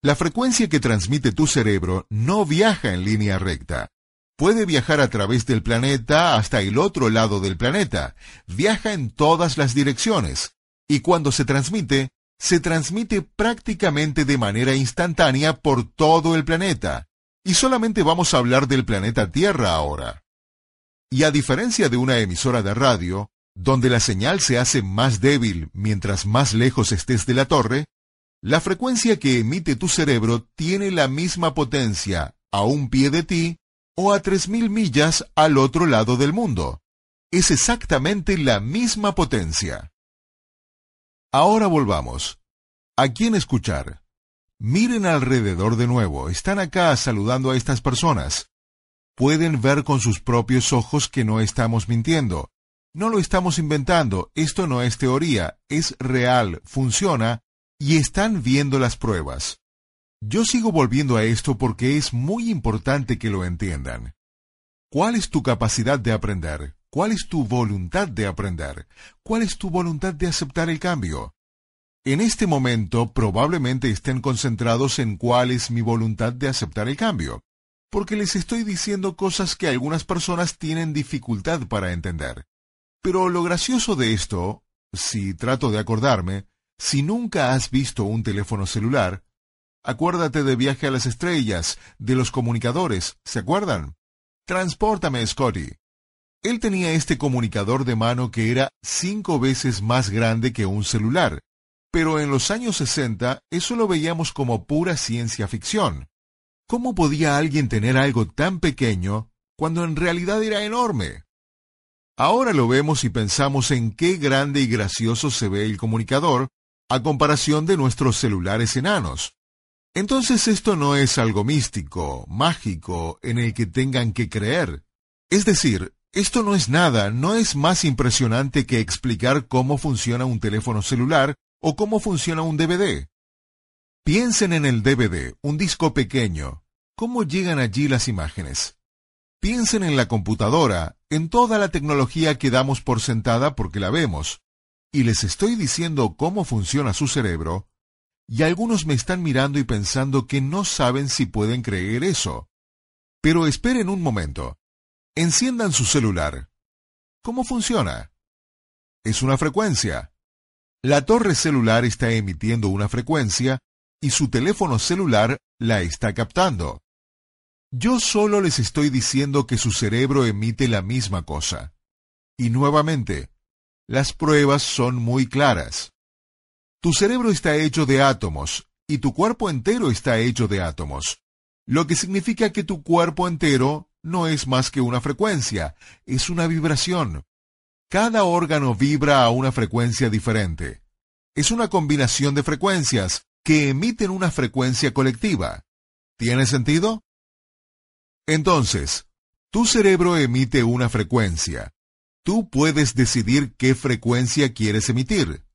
La frecuencia que transmite tu cerebro no viaja en línea recta. Puede viajar a través del planeta hasta el otro lado del planeta. Viaja en todas las direcciones. Y cuando se transmite prácticamente de manera instantánea por todo el planeta. Y solamente vamos a hablar del planeta Tierra ahora. Y a diferencia de una emisora de radio, donde la señal se hace más débil mientras más lejos estés de la torre, la frecuencia que emite tu cerebro tiene la misma potencia a un pie de ti o a 3.000 millas al otro lado del mundo. Es exactamente la misma potencia. Ahora volvamos. ¿A quién escuchar? Miren alrededor de nuevo. Están acá saludando a estas personas. Pueden ver con sus propios ojos que no estamos mintiendo. No lo estamos inventando, esto no es teoría, es real, funciona, y están viendo las pruebas. Yo sigo volviendo a esto porque es muy importante que lo entiendan. ¿Cuál es tu capacidad de aprender? ¿Cuál es tu voluntad de aprender? ¿Cuál es tu voluntad de aceptar el cambio? En este momento probablemente estén concentrados en cuál es mi voluntad de aceptar el cambio, porque les estoy diciendo cosas que algunas personas tienen dificultad para entender. Pero lo gracioso de esto, si trato de acordarme, si nunca has visto un teléfono celular, acuérdate de Viaje a las Estrellas, de los comunicadores, ¿se acuerdan? Transpórtame, Scotty. Él tenía este comunicador de mano que era 5 veces más grande que un celular, pero en los años 60 eso lo veíamos como pura ciencia ficción. ¿Cómo podía alguien tener algo tan pequeño cuando en realidad era enorme? Ahora lo vemos y pensamos en qué grande y gracioso se ve el comunicador a comparación de nuestros celulares enanos. Entonces esto no es algo místico, mágico, en el que tengan que creer. Es decir, esto no es nada, no es más impresionante que explicar cómo funciona un teléfono celular o cómo funciona un DVD. Piensen en el DVD, un disco pequeño. ¿Cómo llegan allí las imágenes? Piensen en la computadora, en toda la tecnología que damos por sentada porque la vemos, y les estoy diciendo cómo funciona su cerebro, y algunos me están mirando y pensando que no saben si pueden creer eso. Pero esperen un momento. Enciendan su celular. ¿Cómo funciona? Es una frecuencia. La torre celular está emitiendo una frecuencia y su teléfono celular la está captando. Yo solo les estoy diciendo que su cerebro emite la misma cosa. Y nuevamente, las pruebas son muy claras. Tu cerebro está hecho de átomos y tu cuerpo entero está hecho de átomos, lo que significa que tu cuerpo entero no es más que una frecuencia, es una vibración. Cada órgano vibra a una frecuencia diferente. Es una combinación de frecuencias que emiten una frecuencia colectiva. ¿Tiene sentido? Entonces, tu cerebro emite una frecuencia. Tú puedes decidir qué frecuencia quieres emitir.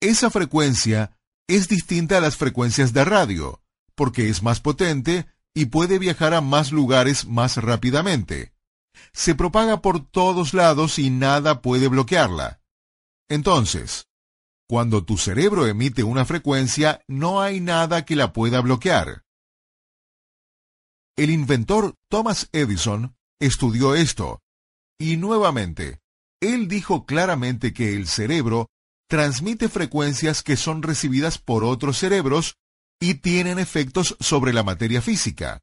Esa frecuencia es distinta a las frecuencias de radio, porque es más potente y puede viajar a más lugares más rápidamente. Se propaga por todos lados y nada puede bloquearla. Entonces, cuando tu cerebro emite una frecuencia, no hay nada que la pueda bloquear. El inventor Thomas Edison estudió esto, y nuevamente, él dijo claramente que el cerebro transmite frecuencias que son recibidas por otros cerebros y tienen efectos sobre la materia física.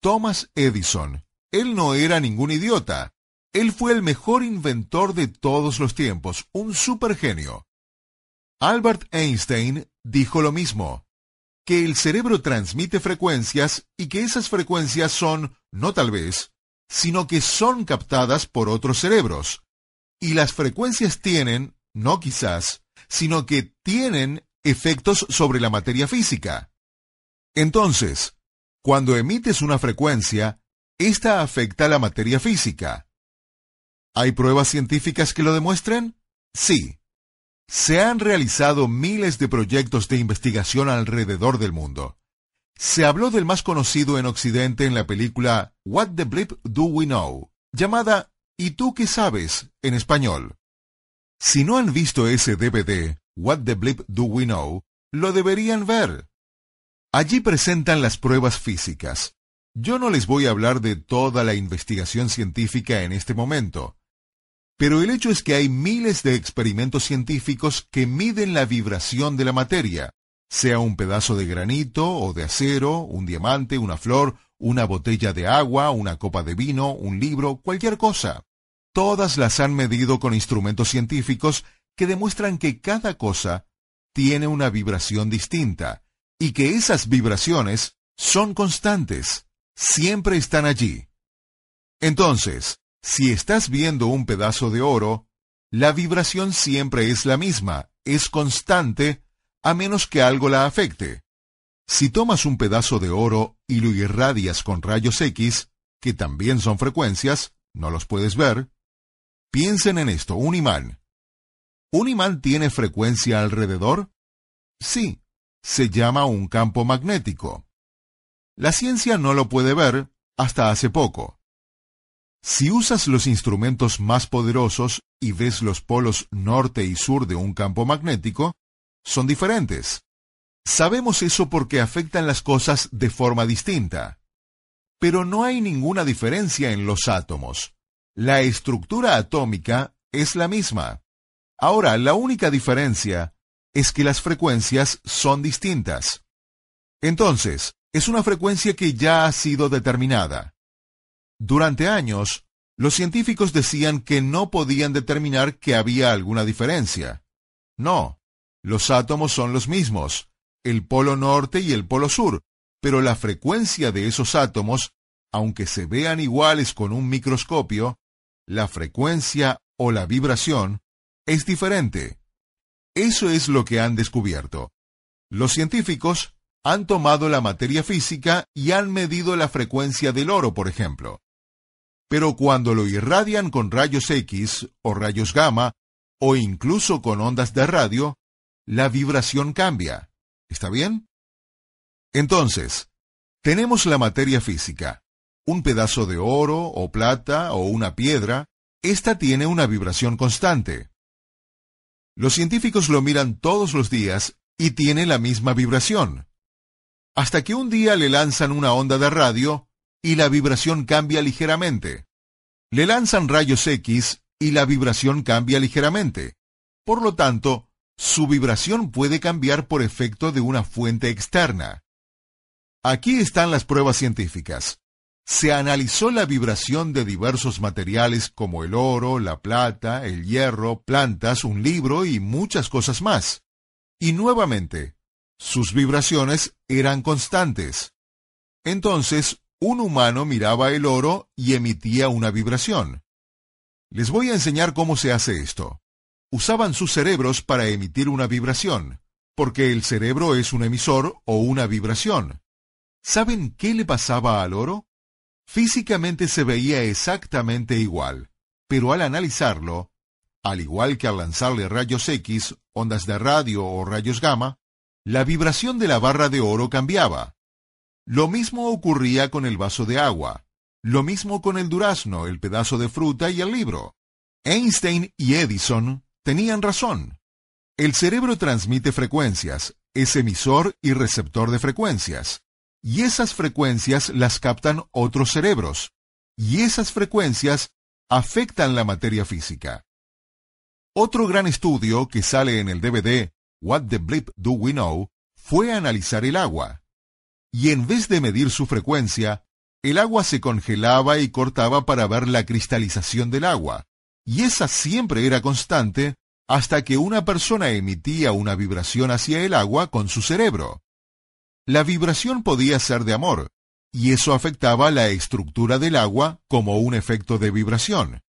Thomas Edison, él no era ningún idiota. Él fue el mejor inventor de todos los tiempos, un supergenio. Albert Einstein dijo lo mismo, que el cerebro transmite frecuencias y que esas frecuencias son, no tal vez, sino que son captadas por otros cerebros. Y las frecuencias tienen, no quizás, sino que tienen efectos sobre la materia física. Entonces, cuando emites una frecuencia, esta afecta a la materia física. ¿Hay pruebas científicas que lo demuestren? Sí. Se han realizado miles de proyectos de investigación alrededor del mundo. Se habló del más conocido en Occidente en la película What the Bleep Do We Know, llamada ¿Y tú qué sabes? En español. Si no han visto ese DVD, What the Bleep Do We Know, lo deberían ver. Allí presentan las pruebas físicas. Yo no les voy a hablar de toda la investigación científica en este momento. Pero el hecho es que hay miles de experimentos científicos que miden la vibración de la materia, sea un pedazo de granito o de acero, un diamante, una flor, una botella de agua, una copa de vino, un libro, cualquier cosa. Todas las han medido con instrumentos científicos que demuestran que cada cosa tiene una vibración distinta y que esas vibraciones son constantes, siempre están allí. Entonces, si estás viendo un pedazo de oro, la vibración siempre es la misma, es constante, a menos que algo la afecte. Si tomas un pedazo de oro y lo irradias con rayos X, que también son frecuencias, no los puedes ver. Piensen en esto, un imán. ¿Un imán tiene frecuencia alrededor? Sí, se llama un campo magnético. La ciencia no lo puede ver hasta hace poco. Si usas los instrumentos más poderosos y ves los polos norte y sur de un campo magnético, son diferentes. Sabemos eso porque afectan las cosas de forma distinta. Pero no hay ninguna diferencia en los átomos. La estructura atómica es la misma. Ahora, la única diferencia es que las frecuencias son distintas. Entonces, es una frecuencia que ya ha sido determinada. Durante años, los científicos decían que no podían determinar que había alguna diferencia. No, los átomos son los mismos, el polo norte y el polo sur, pero la frecuencia de esos átomos, aunque se vean iguales con un microscopio, la frecuencia o la vibración es diferente. Eso es lo que han descubierto. Los científicos han tomado la materia física y han medido la frecuencia del oro, por ejemplo. Pero cuando lo irradian con rayos X o rayos gamma, o incluso con ondas de radio, la vibración cambia. ¿Está bien? Entonces, tenemos la materia física. Un pedazo de oro o plata o una piedra, esta tiene una vibración constante. Los científicos lo miran todos los días y tiene la misma vibración. Hasta que un día le lanzan una onda de radio y la vibración cambia ligeramente. Le lanzan rayos X y la vibración cambia ligeramente. Por lo tanto, su vibración puede cambiar por efecto de una fuente externa. Aquí están las pruebas científicas. Se analizó la vibración de diversos materiales como el oro, la plata, el hierro, plantas, un libro y muchas cosas más. Y nuevamente, sus vibraciones eran constantes. Entonces, un humano miraba el oro y emitía una vibración. Les voy a enseñar cómo se hace esto. Usaban sus cerebros para emitir una vibración, porque el cerebro es un emisor o una vibración. ¿Saben qué le pasaba al oro? Físicamente se veía exactamente igual, pero al analizarlo, al igual que al lanzarle rayos X, ondas de radio o rayos gamma, la vibración de la barra de oro cambiaba. Lo mismo ocurría con el vaso de agua, lo mismo con el durazno, el pedazo de fruta y el libro. Einstein y Edison tenían razón. El cerebro transmite frecuencias, es emisor y receptor de frecuencias. Y esas frecuencias las captan otros cerebros, y esas frecuencias afectan la materia física. Otro gran estudio que sale en el DVD, What the Bleep Do We Know, fue analizar el agua. Y en vez de medir su frecuencia, el agua se congelaba y cortaba para ver la cristalización del agua, y esa siempre era constante hasta que una persona emitía una vibración hacia el agua con su cerebro. La vibración podía ser de amor, y eso afectaba la estructura del agua como un efecto de vibración.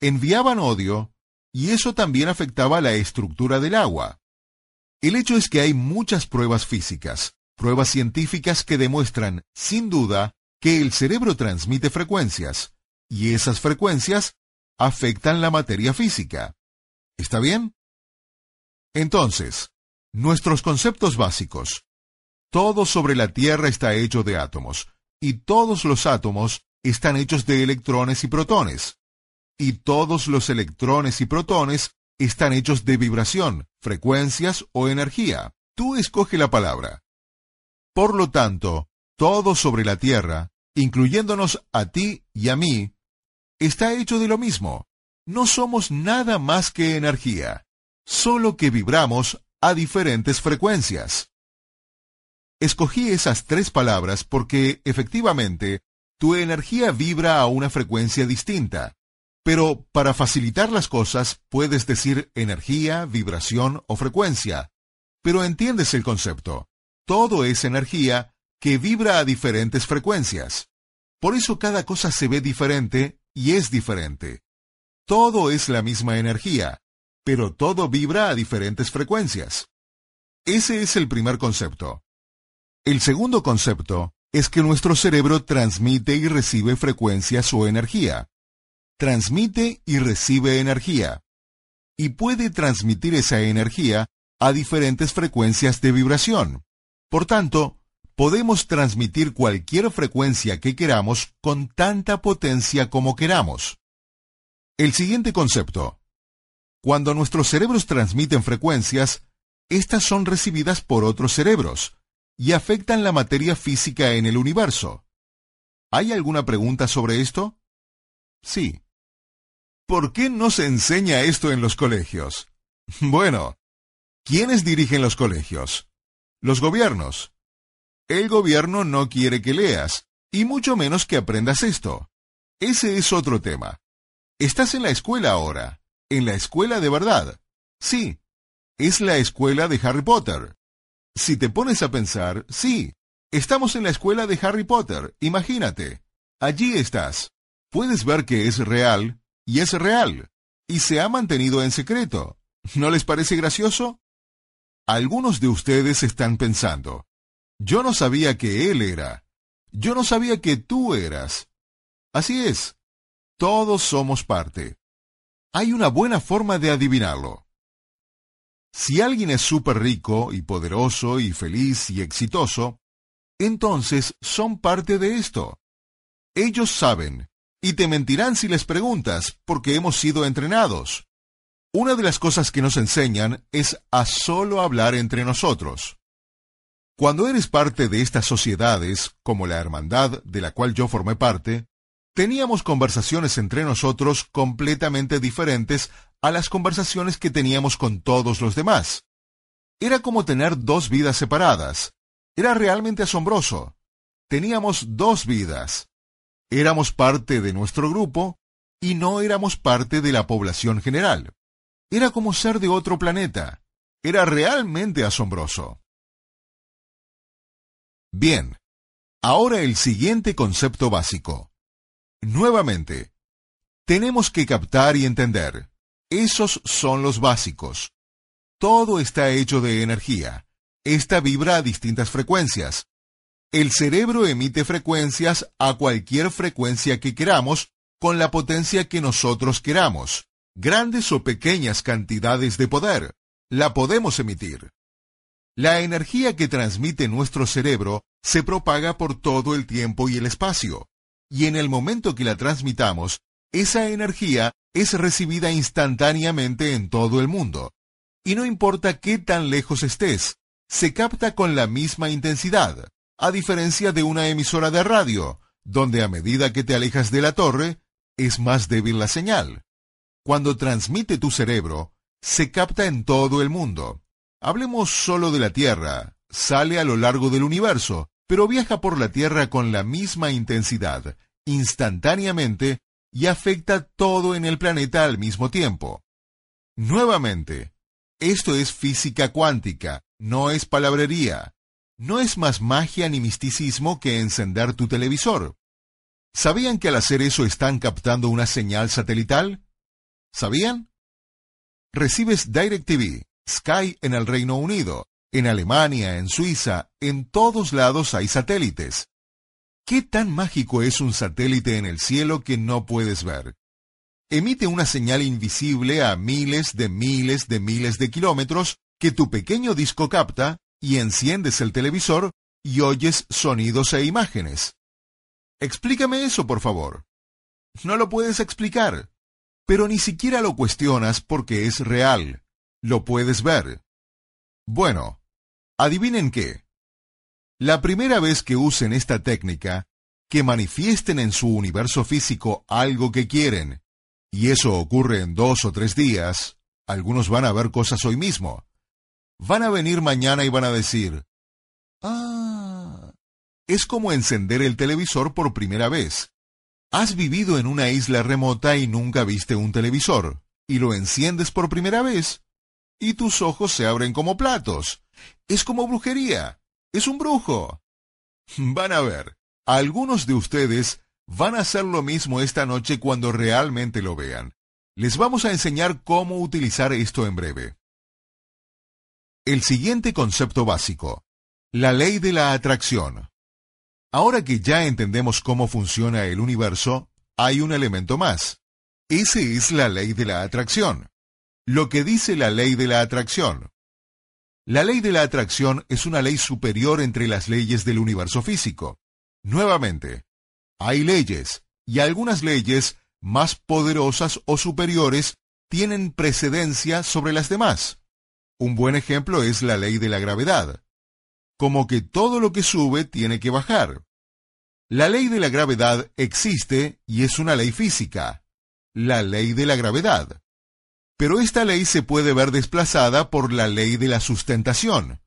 Enviaban odio, y eso también afectaba la estructura del agua. El hecho es que hay muchas pruebas físicas, pruebas científicas que demuestran, sin duda, que el cerebro transmite frecuencias, y esas frecuencias afectan la materia física. ¿Está bien? Entonces, nuestros conceptos básicos. Todo sobre la Tierra está hecho de átomos, y todos los átomos están hechos de electrones y protones. Y todos los electrones y protones están hechos de vibración, frecuencias o energía. Tú escoge la palabra. Por lo tanto, todo sobre la Tierra, incluyéndonos a ti y a mí, está hecho de lo mismo. No somos nada más que energía, solo que vibramos a diferentes frecuencias. Escogí esas tres palabras porque, efectivamente, tu energía vibra a una frecuencia distinta. Pero, para facilitar las cosas, puedes decir energía, vibración o frecuencia. Pero entiendes el concepto. Todo es energía que vibra a diferentes frecuencias. Por eso cada cosa se ve diferente y es diferente. Todo es la misma energía, pero todo vibra a diferentes frecuencias. Ese es el primer concepto. El segundo concepto es que nuestro cerebro transmite y recibe frecuencias o energía. Transmite y recibe energía. Y puede transmitir esa energía a diferentes frecuencias de vibración. Por tanto, podemos transmitir cualquier frecuencia que queramos con tanta potencia como queramos. El siguiente concepto. Cuando nuestros cerebros transmiten frecuencias, estas son recibidas por otros cerebros y afectan la materia física en el universo. ¿Hay alguna pregunta sobre esto? Sí. ¿Por qué no se enseña esto en los colegios? Bueno, ¿quiénes dirigen los colegios? Los gobiernos. El gobierno no quiere que leas, y mucho menos que aprendas esto. Ese es otro tema. Estás en la escuela ahora, en la escuela de verdad. Sí, es la escuela de Harry Potter. Si te pones a pensar, sí, estamos en la escuela de Harry Potter, imagínate. Allí estás. Puedes ver que es real, y es real, y se ha mantenido en secreto. ¿No les parece gracioso? Algunos de ustedes están pensando, yo no sabía que él era, yo no sabía que tú eras. Así es, todos somos parte. Hay una buena forma de adivinarlo. Si alguien es súper rico y poderoso y feliz y exitoso, entonces son parte de esto. Ellos saben, y te mentirán si les preguntas, porque hemos sido entrenados. Una de las cosas que nos enseñan es a solo hablar entre nosotros. Cuando eres parte de estas sociedades, como la Hermandad de la cual yo formé parte, teníamos conversaciones entre nosotros completamente diferentes a las conversaciones que teníamos con todos los demás. Era como tener dos vidas separadas. Era realmente asombroso. Teníamos dos vidas. Éramos parte de nuestro grupo y no éramos parte de la población general. Era como ser de otro planeta. Era realmente asombroso. Bien, ahora el siguiente concepto básico. Nuevamente, tenemos que captar y entender. Esos son los básicos. Todo está hecho de energía. Esta vibra a distintas frecuencias. El cerebro emite frecuencias a cualquier frecuencia que queramos, con la potencia que nosotros queramos. Grandes o pequeñas cantidades de poder, la podemos emitir. La energía que transmite nuestro cerebro se propaga por todo el tiempo y el espacio, y en el momento que la transmitamos, esa energía es recibida instantáneamente en todo el mundo. Y no importa qué tan lejos estés, se capta con la misma intensidad, a diferencia de una emisora de radio, donde a medida que te alejas de la torre, es más débil la señal. Cuando transmite tu cerebro, se capta en todo el mundo. Hablemos solo de la Tierra, sale a lo largo del universo, pero viaja por la Tierra con la misma intensidad, instantáneamente, y afecta todo en el planeta al mismo tiempo. Nuevamente, esto es física cuántica, no es palabrería. No es más magia ni misticismo que encender tu televisor. ¿Sabían que al hacer eso están captando una señal satelital? ¿Sabían? Recibes DirecTV. Sky en el Reino Unido, en Alemania, en Suiza, en todos lados hay satélites. ¿Qué tan mágico es un satélite en el cielo que no puedes ver? Emite una señal invisible a miles de kilómetros que tu pequeño disco capta y enciendes el televisor y oyes sonidos e imágenes. Explícame eso, por favor. No lo puedes explicar, pero ni siquiera lo cuestionas porque es real. Lo puedes ver. Bueno, adivinen qué. La primera vez que usen esta técnica, que manifiesten en su universo físico algo que quieren, y eso ocurre en 2 o 3 días, algunos van a ver cosas hoy mismo. Van a venir mañana y van a decir, ah, es como encender el televisor por primera vez. Has vivido en una isla remota y nunca viste un televisor, y lo enciendes por primera vez. Y tus ojos se abren como platos. Es como brujería. Es un brujo. Van a ver, algunos de ustedes van a hacer lo mismo esta noche cuando realmente lo vean. Les vamos a enseñar cómo utilizar esto en breve. El siguiente concepto básico. La ley de la atracción. Ahora que ya entendemos cómo funciona el universo, hay un elemento más. Esa es la ley de la atracción. Lo que dice la ley de la atracción. La ley de la atracción es una ley superior entre las leyes del universo físico. Nuevamente, hay leyes, y algunas leyes más poderosas o superiores tienen precedencia sobre las demás. Un buen ejemplo es la ley de la gravedad. Como que todo lo que sube tiene que bajar. La ley de la gravedad existe y es una ley física. La ley de la gravedad. Pero esta ley se puede ver desplazada por la ley de la sustentación,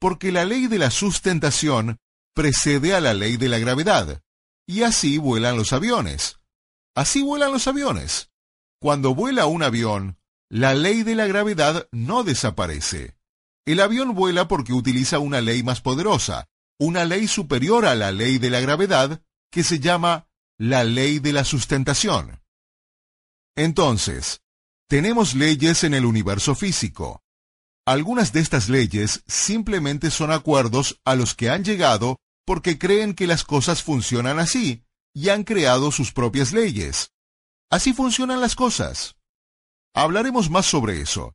porque la ley de la sustentación precede a la ley de la gravedad, y así vuelan los aviones. Así vuelan los aviones. Cuando vuela un avión, la ley de la gravedad no desaparece. El avión vuela porque utiliza una ley más poderosa, una ley superior a la ley de la gravedad, que se llama la ley de la sustentación. Entonces, tenemos leyes en el universo físico. Algunas de estas leyes simplemente son acuerdos a los que han llegado porque creen que las cosas funcionan así y han creado sus propias leyes. Así funcionan las cosas. Hablaremos más sobre eso,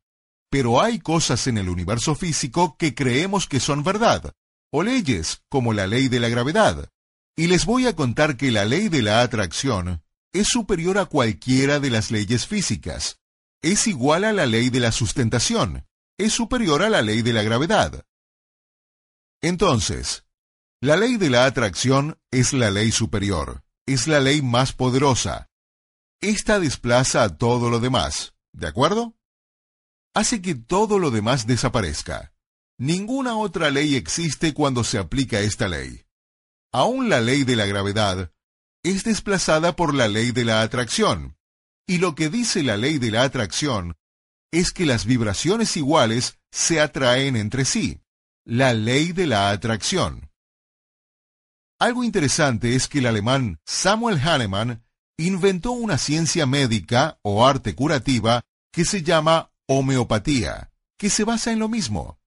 pero hay cosas en el universo físico que creemos que son verdad, o leyes como la ley de la gravedad, y les voy a contar que la ley de la atracción es superior a cualquiera de las leyes físicas. Es igual a la ley de la sustentación, es superior a la ley de la gravedad. Entonces, la ley de la atracción es la ley superior, es la ley más poderosa. Esta desplaza a todo lo demás, ¿de acuerdo? Hace que todo lo demás desaparezca. Ninguna otra ley existe cuando se aplica esta ley. Aún la ley de la gravedad es desplazada por la ley de la atracción. Y lo que dice la ley de la atracción es que las vibraciones iguales se atraen entre sí. La ley de la atracción. Algo interesante es que el alemán Samuel Hahnemann inventó una ciencia médica o arte curativa que se llama homeopatía, que se basa en lo mismo.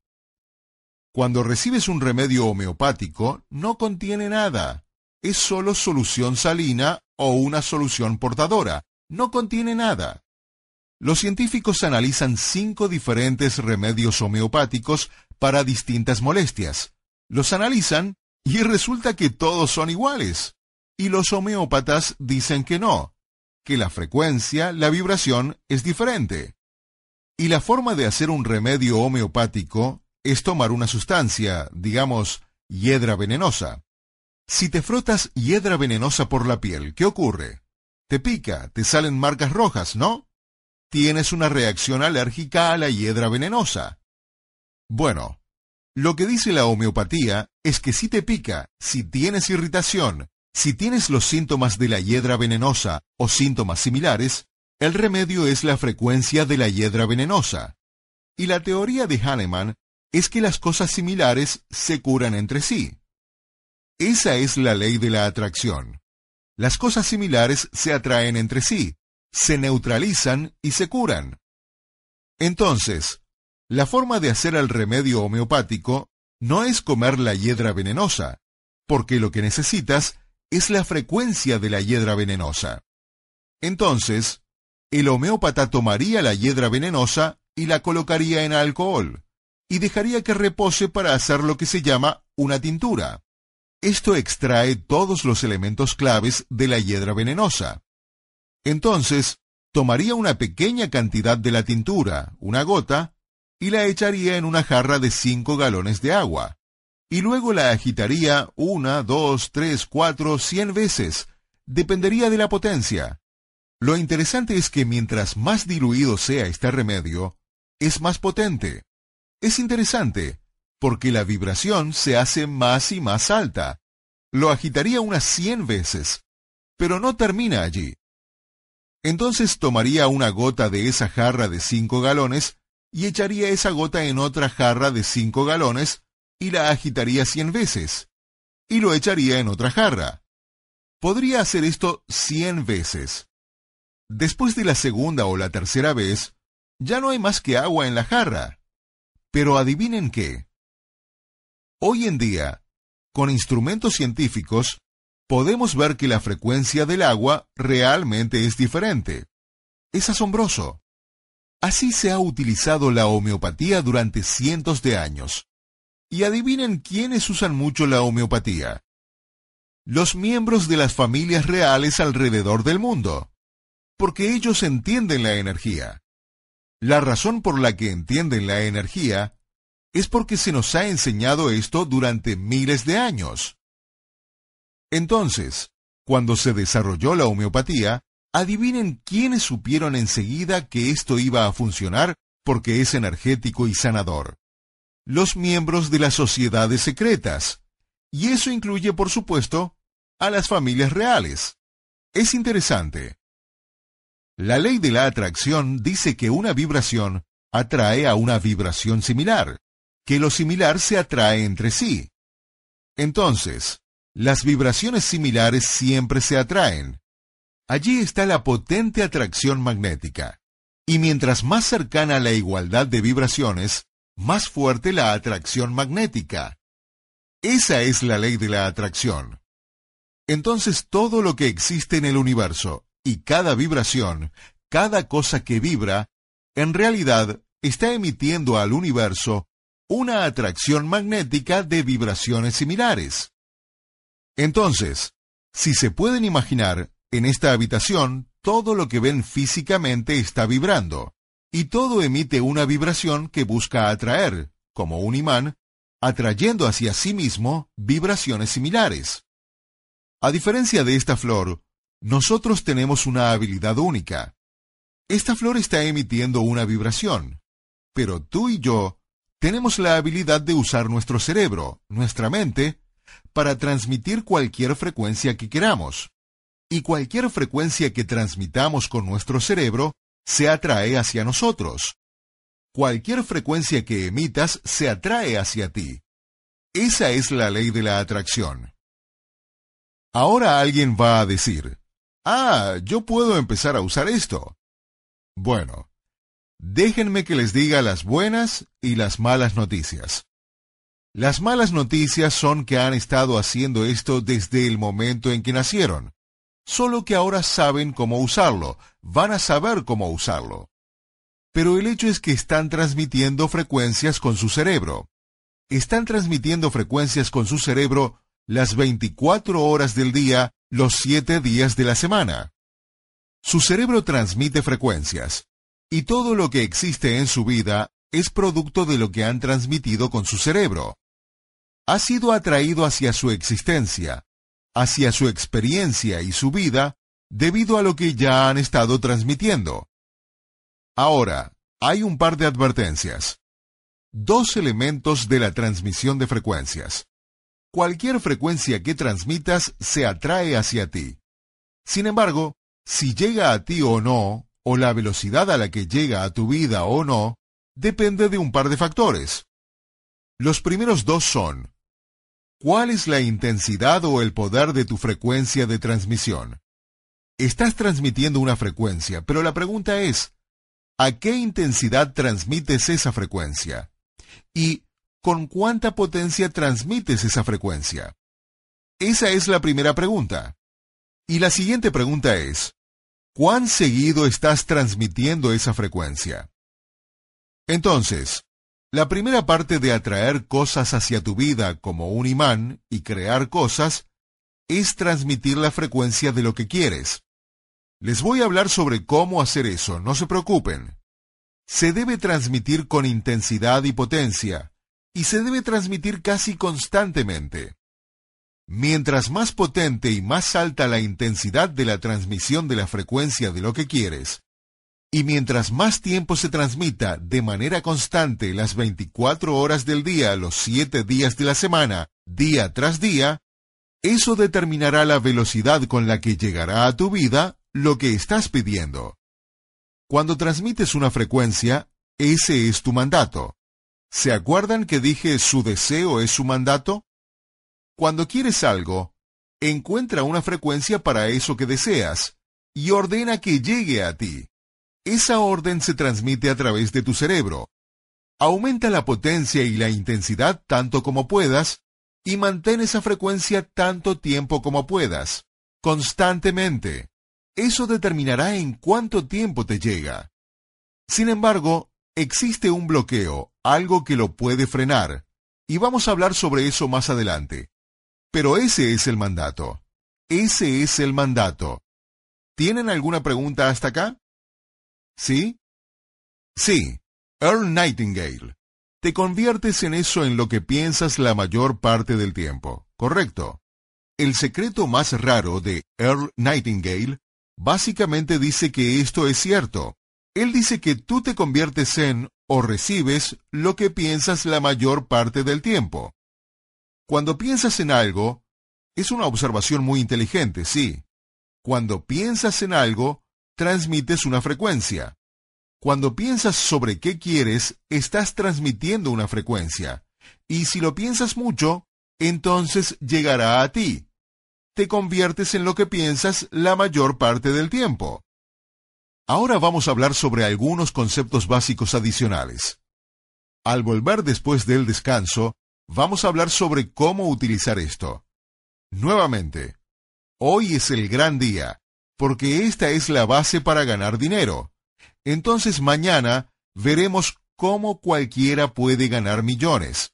Cuando recibes un remedio homeopático, no contiene nada. Es solo solución salina o una solución portadora. No contiene nada. Los científicos analizan 5 diferentes remedios homeopáticos para distintas molestias. Los analizan y resulta que todos son iguales. Y los homeópatas dicen que no, que la frecuencia, la vibración es diferente. Y la forma de hacer un remedio homeopático es tomar una sustancia, digamos, hiedra venenosa. Si te frotas hiedra venenosa por la piel, ¿qué ocurre? Te pica, te salen marcas rojas, ¿no? Tienes una reacción alérgica a la hiedra venenosa. Bueno, lo que dice la homeopatía es que si te pica, si tienes irritación, si tienes los síntomas de la hiedra venenosa o síntomas similares, el remedio es la frecuencia de la hiedra venenosa. Y la teoría de Hahnemann es que las cosas similares se curan entre sí. Esa es la ley de la atracción. Las cosas similares se atraen entre sí, se neutralizan y se curan. Entonces, la forma de hacer el remedio homeopático no es comer la hiedra venenosa, porque lo que necesitas es la frecuencia de la hiedra venenosa. Entonces, el homeópata tomaría la hiedra venenosa y la colocaría en alcohol, y dejaría que repose para hacer lo que se llama una tintura. Esto extrae todos los elementos claves de la hiedra venenosa. Entonces, tomaría una pequeña cantidad de la tintura, una gota, y la echaría en una jarra de 5 galones de agua, y luego la agitaría 1, 2, 3, 4, 100 veces, dependería de la potencia. Lo interesante es que mientras más diluido sea este remedio, es más potente. Es interesante, porque la vibración se hace más y más alta. Lo agitaría unas 100 veces, pero no termina allí. Entonces tomaría una gota de esa jarra de 5 galones y echaría esa gota en otra jarra de 5 galones y la agitaría 100 veces, y lo echaría en otra jarra. Podría hacer esto 100 veces. Después de la segunda o la tercera vez, ya no hay más que agua en la jarra. Pero adivinen qué. Hoy en día, con instrumentos científicos, podemos ver que la frecuencia del agua realmente es diferente. Es asombroso. Así se ha utilizado la homeopatía durante cientos de años. Y adivinen quiénes usan mucho la homeopatía. Los miembros de las familias reales alrededor del mundo. Porque ellos entienden la energía. La razón por la que entienden la energía es porque se nos ha enseñado esto durante miles de años. Entonces, cuando se desarrolló la homeopatía, adivinen quiénes supieron enseguida que esto iba a funcionar porque es energético y sanador. Los miembros de las sociedades secretas. Y eso incluye, por supuesto, a las familias reales. Es interesante. La ley de la atracción dice que una vibración atrae a una vibración similar, que lo similar se atrae entre sí. Entonces, las vibraciones similares siempre se atraen. Allí está la potente atracción magnética. Y mientras más cercana la igualdad de vibraciones, más fuerte la atracción magnética. Esa es la ley de la atracción. Entonces, todo lo que existe en el universo, y cada vibración, cada cosa que vibra, en realidad está emitiendo al universo una atracción magnética de vibraciones similares. Entonces, si se pueden imaginar, en esta habitación, todo lo que ven físicamente está vibrando, y todo emite una vibración que busca atraer, como un imán, atrayendo hacia sí mismo vibraciones similares. A diferencia de esta flor, nosotros tenemos una habilidad única. Esta flor está emitiendo una vibración, pero tú y yo tenemos la habilidad de usar nuestro cerebro, nuestra mente, para transmitir cualquier frecuencia que queramos. Y cualquier frecuencia que transmitamos con nuestro cerebro se atrae hacia nosotros. Cualquier frecuencia que emitas se atrae hacia ti. Esa es la ley de la atracción. Ahora alguien va a decir, «Ah, yo puedo empezar a usar esto». Bueno, déjenme que les diga las buenas y las malas noticias. Las malas noticias son que han estado haciendo esto desde el momento en que nacieron. Solo que ahora saben cómo usarlo, van a saber cómo usarlo. Pero el hecho es que están transmitiendo frecuencias con su cerebro. Están transmitiendo frecuencias con su cerebro las 24 horas del día, los 7 días de la semana. Su cerebro transmite frecuencias, y todo lo que existe en su vida es producto de lo que han transmitido con su cerebro. Ha sido atraído hacia su existencia, hacia su experiencia y su vida, debido a lo que ya han estado transmitiendo. Ahora, hay un par de advertencias. Dos elementos de la transmisión de frecuencias. Cualquier frecuencia que transmitas se atrae hacia ti. Sin embargo, si llega a ti o no, o la velocidad a la que llega a tu vida o no, depende de un par de factores. Los primeros dos son: ¿cuál es la intensidad o el poder de tu frecuencia de transmisión? Estás transmitiendo una frecuencia, pero la pregunta es, ¿a qué intensidad transmites esa frecuencia? ¿Y con cuánta potencia transmites esa frecuencia? Esa es la primera pregunta. Y la siguiente pregunta es, ¿cuán seguido estás transmitiendo esa frecuencia? Entonces, la primera parte de atraer cosas hacia tu vida como un imán y crear cosas es transmitir la frecuencia de lo que quieres. Les voy a hablar sobre cómo hacer eso, no se preocupen. Se debe transmitir con intensidad y potencia, y se debe transmitir casi constantemente. Mientras más potente y más alta la intensidad de la transmisión de la frecuencia de lo que quieres, y mientras más tiempo se transmita de manera constante las 24 horas del día, los 7 días de la semana, día tras día, eso determinará la velocidad con la que llegará a tu vida lo que estás pidiendo. Cuando transmites una frecuencia, ese es tu mandato. ¿Se acuerdan que dije su deseo es su mandato? Cuando quieres algo, encuentra una frecuencia para eso que deseas y ordena que llegue a ti. Esa orden se transmite a través de tu cerebro. Aumenta la potencia y la intensidad tanto como puedas y mantén esa frecuencia tanto tiempo como puedas, constantemente. Eso determinará en cuánto tiempo te llega. Sin embargo, existe un bloqueo, algo que lo puede frenar, y vamos a hablar sobre eso más adelante. Pero ese es el mandato. Ese es el mandato. ¿Tienen alguna pregunta hasta acá? ¿Sí? Sí, Earl Nightingale. Te conviertes en eso en lo que piensas la mayor parte del tiempo, ¿correcto? El secreto más raro de Earl Nightingale básicamente dice que esto es cierto. Él dice que tú te conviertes en o recibes lo que piensas la mayor parte del tiempo. Cuando piensas en algo, es una observación muy inteligente, sí. Cuando piensas en algo, transmites una frecuencia. Cuando piensas sobre qué quieres, estás transmitiendo una frecuencia. Y si lo piensas mucho, entonces llegará a ti. Te conviertes en lo que piensas la mayor parte del tiempo. Ahora vamos a hablar sobre algunos conceptos básicos adicionales. Al volver después del descanso, vamos a hablar sobre cómo utilizar esto. Nuevamente, hoy es el gran día, porque esta es la base para ganar dinero. Entonces mañana veremos cómo cualquiera puede ganar millones.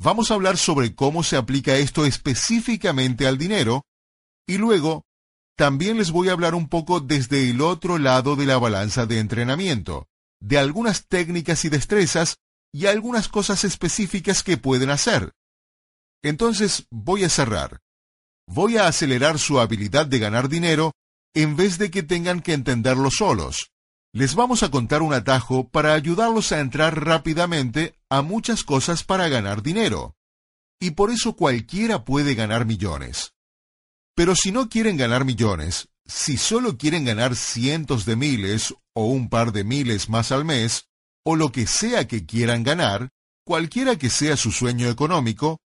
Vamos a hablar sobre cómo se aplica esto específicamente al dinero, y luego también les voy a hablar un poco desde el otro lado de la balanza de entrenamiento, de algunas técnicas y destrezas y algunas cosas específicas que pueden hacer. Entonces voy a cerrar. Voy a acelerar su habilidad de ganar dinero en vez de que tengan que entenderlo solos. Les vamos a contar un atajo para ayudarlos a entrar rápidamente a muchas cosas para ganar dinero. Y por eso cualquiera puede ganar millones. Pero si no quieren ganar millones, si solo quieren ganar cientos de miles o un par de miles más al mes, o lo que sea que quieran ganar, cualquiera que sea su sueño económico,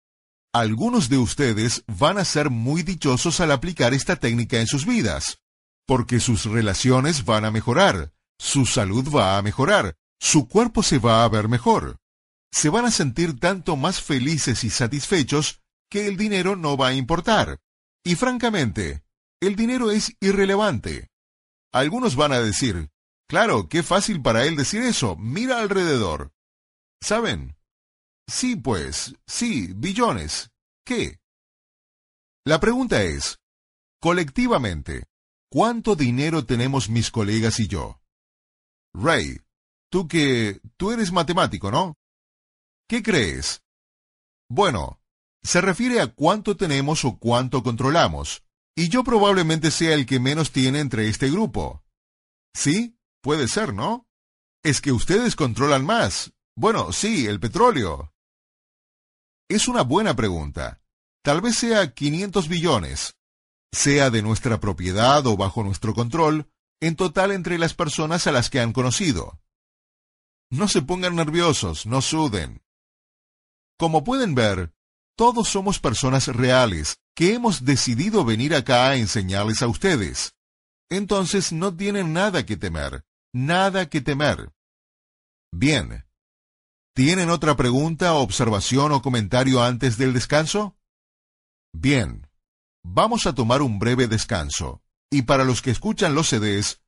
algunos de ustedes van a ser muy dichosos al aplicar esta técnica en sus vidas, porque sus relaciones van a mejorar. Su salud va a mejorar, su cuerpo se va a ver mejor. Se van a sentir tanto más felices y satisfechos que el dinero no va a importar. Y francamente, el dinero es irrelevante. Algunos van a decir, claro, qué fácil para él decir eso, mira alrededor. ¿Saben? Sí, pues, sí, billones. ¿Qué? La pregunta es, colectivamente, ¿cuánto dinero tenemos mis colegas y yo? Ray, tú eres matemático, ¿no? ¿Qué crees? Bueno, se refiere a cuánto tenemos o cuánto controlamos, y yo probablemente sea el que menos tiene entre este grupo. ¿Sí? Puede ser, ¿no? Es que ustedes controlan más. Bueno, sí, el petróleo. Es una buena pregunta. Tal vez sea 500 billones. Sea de nuestra propiedad o bajo nuestro control, en total entre las personas a las que han conocido. No se pongan nerviosos, no suden. Como pueden ver, todos somos personas reales, que hemos decidido venir acá a enseñarles a ustedes. Entonces no tienen nada que temer, nada que temer. Bien. ¿Tienen otra pregunta, observación o comentario antes del descanso? Bien. Vamos a tomar un breve descanso. Y para los que escuchan los CDs,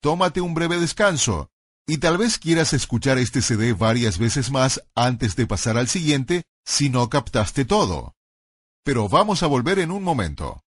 tómate un breve descanso, y tal vez quieras escuchar este CD varias veces más antes de pasar al siguiente si no captaste todo. Pero vamos a volver en un momento.